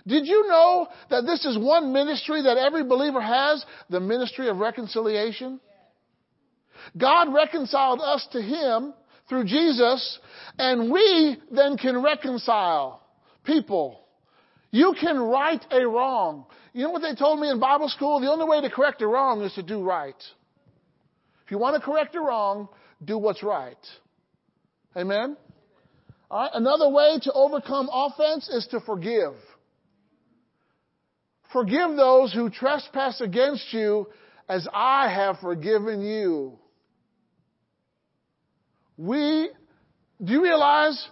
Did you know that this is one ministry that every believer has? The ministry of reconciliation? God reconciled us to him through Jesus, and we then can reconcile people. You can right a wrong. You know what they told me in Bible school? The only way to correct a wrong is to do right. If you want to correct a wrong, do what's right. Amen? All right, another way to overcome offense is to forgive. Forgive those who trespass against you as I have forgiven you. Do you realize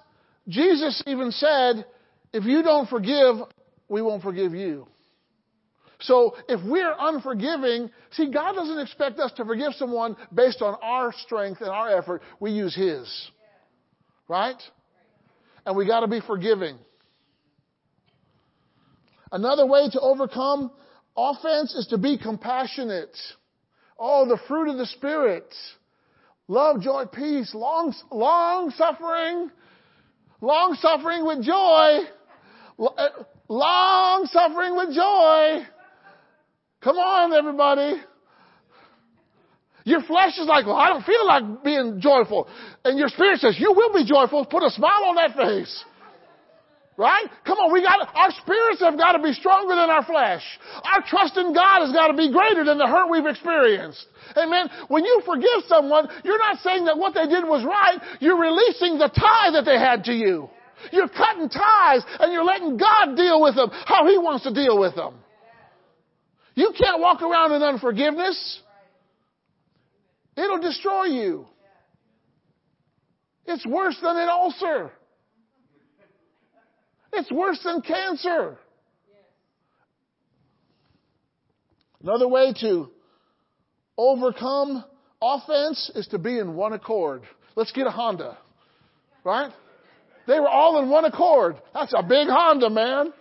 Jesus even said, if you don't forgive, we won't forgive you. So if we're unforgiving, see, God doesn't expect us to forgive someone based on our strength and our effort. We use his. Right? And we got to be forgiving. Another way to overcome offense is to be compassionate. Oh, the fruit of the Spirit. Love, joy, peace, long suffering with joy, long suffering with joy. Come on, everybody. Your flesh is like, well, I don't feel like being joyful. And your spirit says, you will be joyful. Put a smile on that face. Right? Come on, our spirits have got to be stronger than our flesh. Our trust in God has got to be greater than the hurt we've experienced. Amen. When you forgive someone, you're not saying that what they did was right. You're releasing the tie that they had to you. You're cutting ties and you're letting God deal with them how He wants to deal with them. You can't walk around in unforgiveness. It'll destroy you. It's worse than an ulcer. It's worse than cancer. Another way to overcome offense is to be in one accord. Let's get a Honda, right? They were all in one accord. That's a big Honda, man.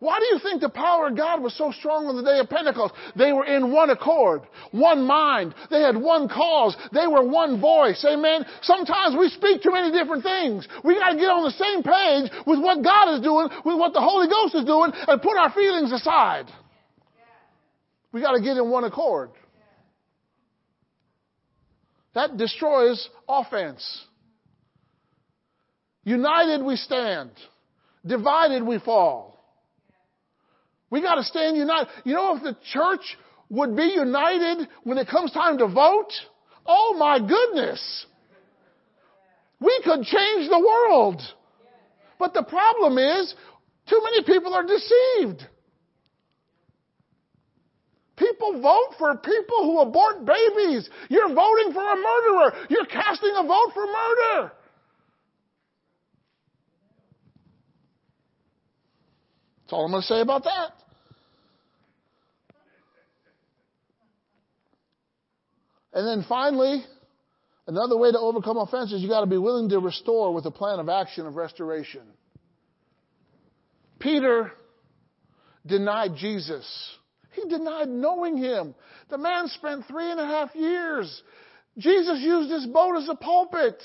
Why do you think the power of God was so strong on the day of Pentecost? They were in one accord, one mind. They had one cause. They were one voice. Amen. Sometimes we speak too many different things. We got to get on the same page with what God is doing, with what the Holy Ghost is doing, and put our feelings aside. We got to get in one accord. That destroys offense. United we stand. Divided we fall. We got to stand united. You know, if the church would be united when it comes time to vote, oh my goodness, we could change the world. But the problem is, too many people are deceived. People vote for people who abort babies. You're voting for a murderer. You're casting a vote for murder. That's all I'm going to say about that. And then finally, another way to overcome offense is you got to be willing to restore with a plan of action of restoration. Peter denied Jesus. He denied knowing him. The man spent 3.5 years. Jesus used his boat as a pulpit.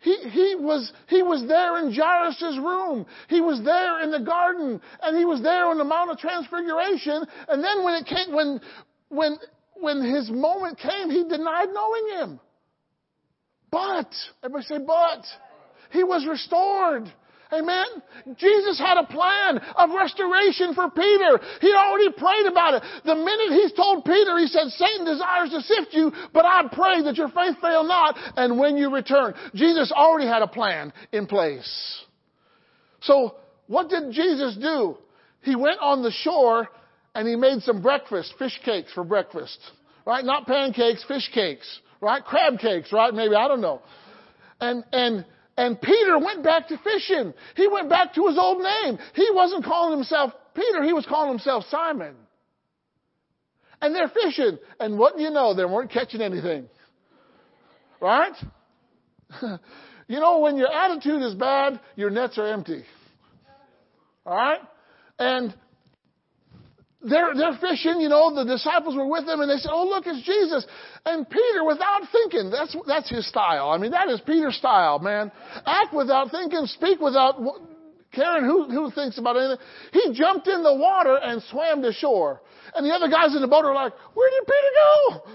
He was there in Jairus' room. He was there in the garden, and he was there on the Mount of Transfiguration. And then when it came, when his moment came, he denied knowing him. But everybody say, but he was restored. Amen. Jesus had a plan of restoration for Peter. He'd already prayed about it. The minute he's told Peter, he said, Satan desires to sift you, but I pray that your faith fail not, and when you return. Jesus already had a plan in place. So what did Jesus do? He went on the shore and he made some breakfast, fish cakes for breakfast. Right? Not pancakes, fish cakes. Right? Crab cakes, right? Maybe, I don't know. And Peter went back to fishing. He went back to his old name. He wasn't calling himself Peter. He was calling himself Simon. And they're fishing. And what do you know? They weren't catching anything. Right? You know, when your attitude is bad, your nets are empty. All right? And they're fishing, you know, the disciples were with them, and they said, oh, look, it's Jesus. And Peter, without thinking, that's his style. I mean, that is Peter's style, man. Act without thinking, speak without caring who thinks about anything. He jumped in the water and swam to shore. And the other guys in the boat are like, where did Peter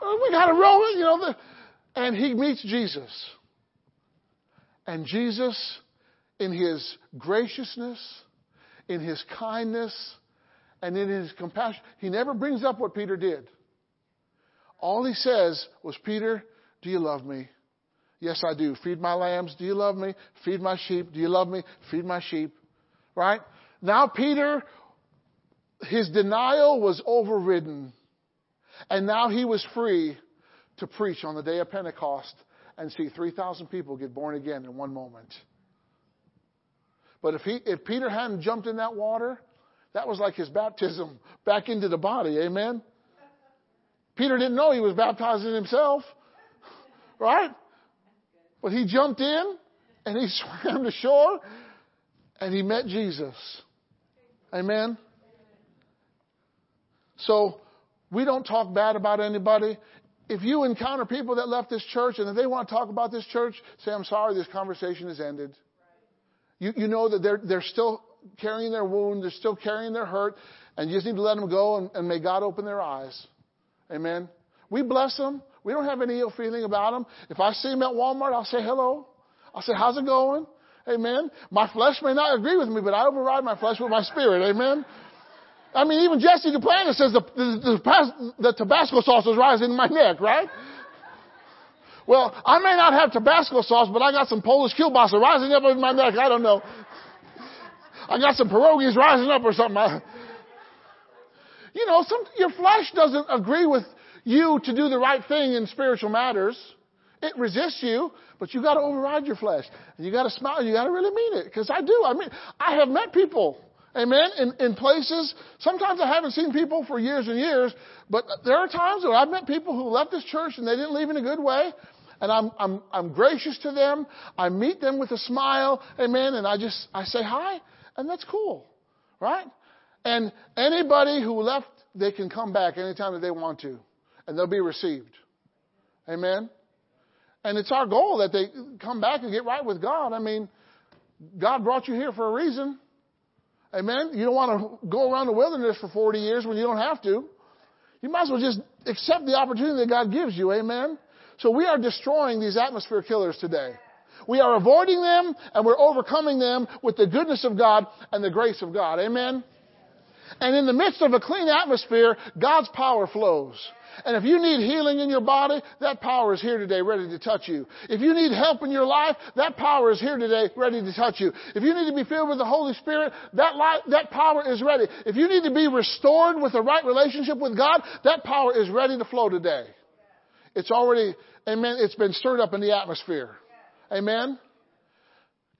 go? We got to row it, you know. And he meets Jesus. And Jesus, in his graciousness, in his kindness, and in his compassion, he never brings up what Peter did. All he says was, Peter, do you love me? Yes, I do. Feed my lambs. Do you love me? Feed my sheep. Do you love me? Feed my sheep. Right? Now Peter, his denial was overridden. And now he was free to preach on the day of Pentecost and see 3,000 people get born again in one moment. But if Peter hadn't jumped in that water, that was like his baptism back into the body. Amen. Peter didn't know he was baptizing himself. Right? But he jumped in and he swam to shore and he met Jesus. Amen. So we don't talk bad about anybody. If you encounter people that left this church and if they want to talk about this church, say, I'm sorry, this conversation has ended. You know that they're still carrying their wound, they're still carrying their hurt, and you just need to let them go and may God open their eyes. Amen. We bless them. We don't have any ill feeling about them. If I see them at Walmart, I'll say hello. I'll say, how's it going? Amen. My flesh may not agree with me, but I override my flesh with my spirit. Amen. I mean, even Jesse Duplantis says the Tabasco sauce is rising in my neck, right? Well, I may not have Tabasco sauce, but I got some Polish kielbasa rising up in my neck. I don't know. I got some pierogies rising up or something. You know, your flesh doesn't agree with you to do the right thing in spiritual matters. It resists you, but you got to override your flesh. You got to smile. You got to really mean it, because I do. I mean, I have met people, amen, in places. Sometimes I haven't seen people for years and years, but there are times where I've met people who left this church and they didn't leave in a good way. And I'm gracious to them. I meet them with a smile, amen, and I say hi, and that's cool, right? And anybody who left, they can come back anytime that they want to, and they'll be received, amen. And it's our goal that they come back and get right with God. I mean, God brought you here for a reason. Amen? You don't want to go around the wilderness for 40 years when you don't have to. You might as well just accept the opportunity that God gives you. Amen? So we are destroying these atmosphere killers today. We are avoiding them, and we're overcoming them with the goodness of God and the grace of God. Amen? And in the midst of a clean atmosphere, God's power flows. And if you need healing in your body, that power is here today ready to touch you. If you need help in your life, that power is here today ready to touch you. If you need to be filled with the Holy Spirit, that power is ready. If you need to be restored with the right relationship with God, that power is ready to flow today. It's already, amen, it's been stirred up in the atmosphere. Amen?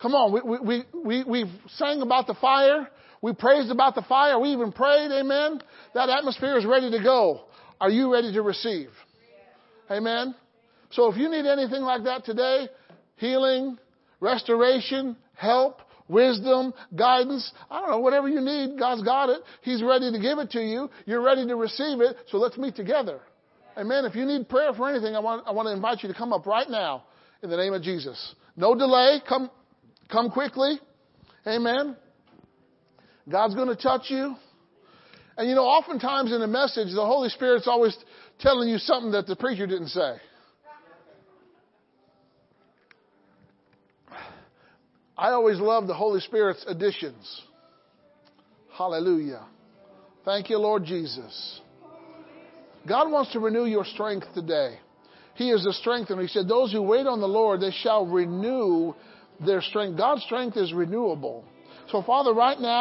Come on, we sang about the fire. We praised about the fire. We even prayed, amen. That atmosphere is ready to go. Are you ready to receive? Amen. So if you need anything like that today, healing, restoration, help, wisdom, guidance, I don't know, whatever you need, God's got it. He's ready to give it to you. You're ready to receive it. So let's meet together. Amen. If you need prayer for anything, I want to invite you to come up right now in the name of Jesus. No delay. Come quickly. Amen. God's going to touch you. And, you know, oftentimes in a message, the Holy Spirit's always telling you something that the preacher didn't say. I always love the Holy Spirit's additions. Hallelujah. Thank you, Lord Jesus. God wants to renew your strength today. He is the strengthener. He said, those who wait on the Lord, they shall renew their strength. God's strength is renewable. So, Father, right now,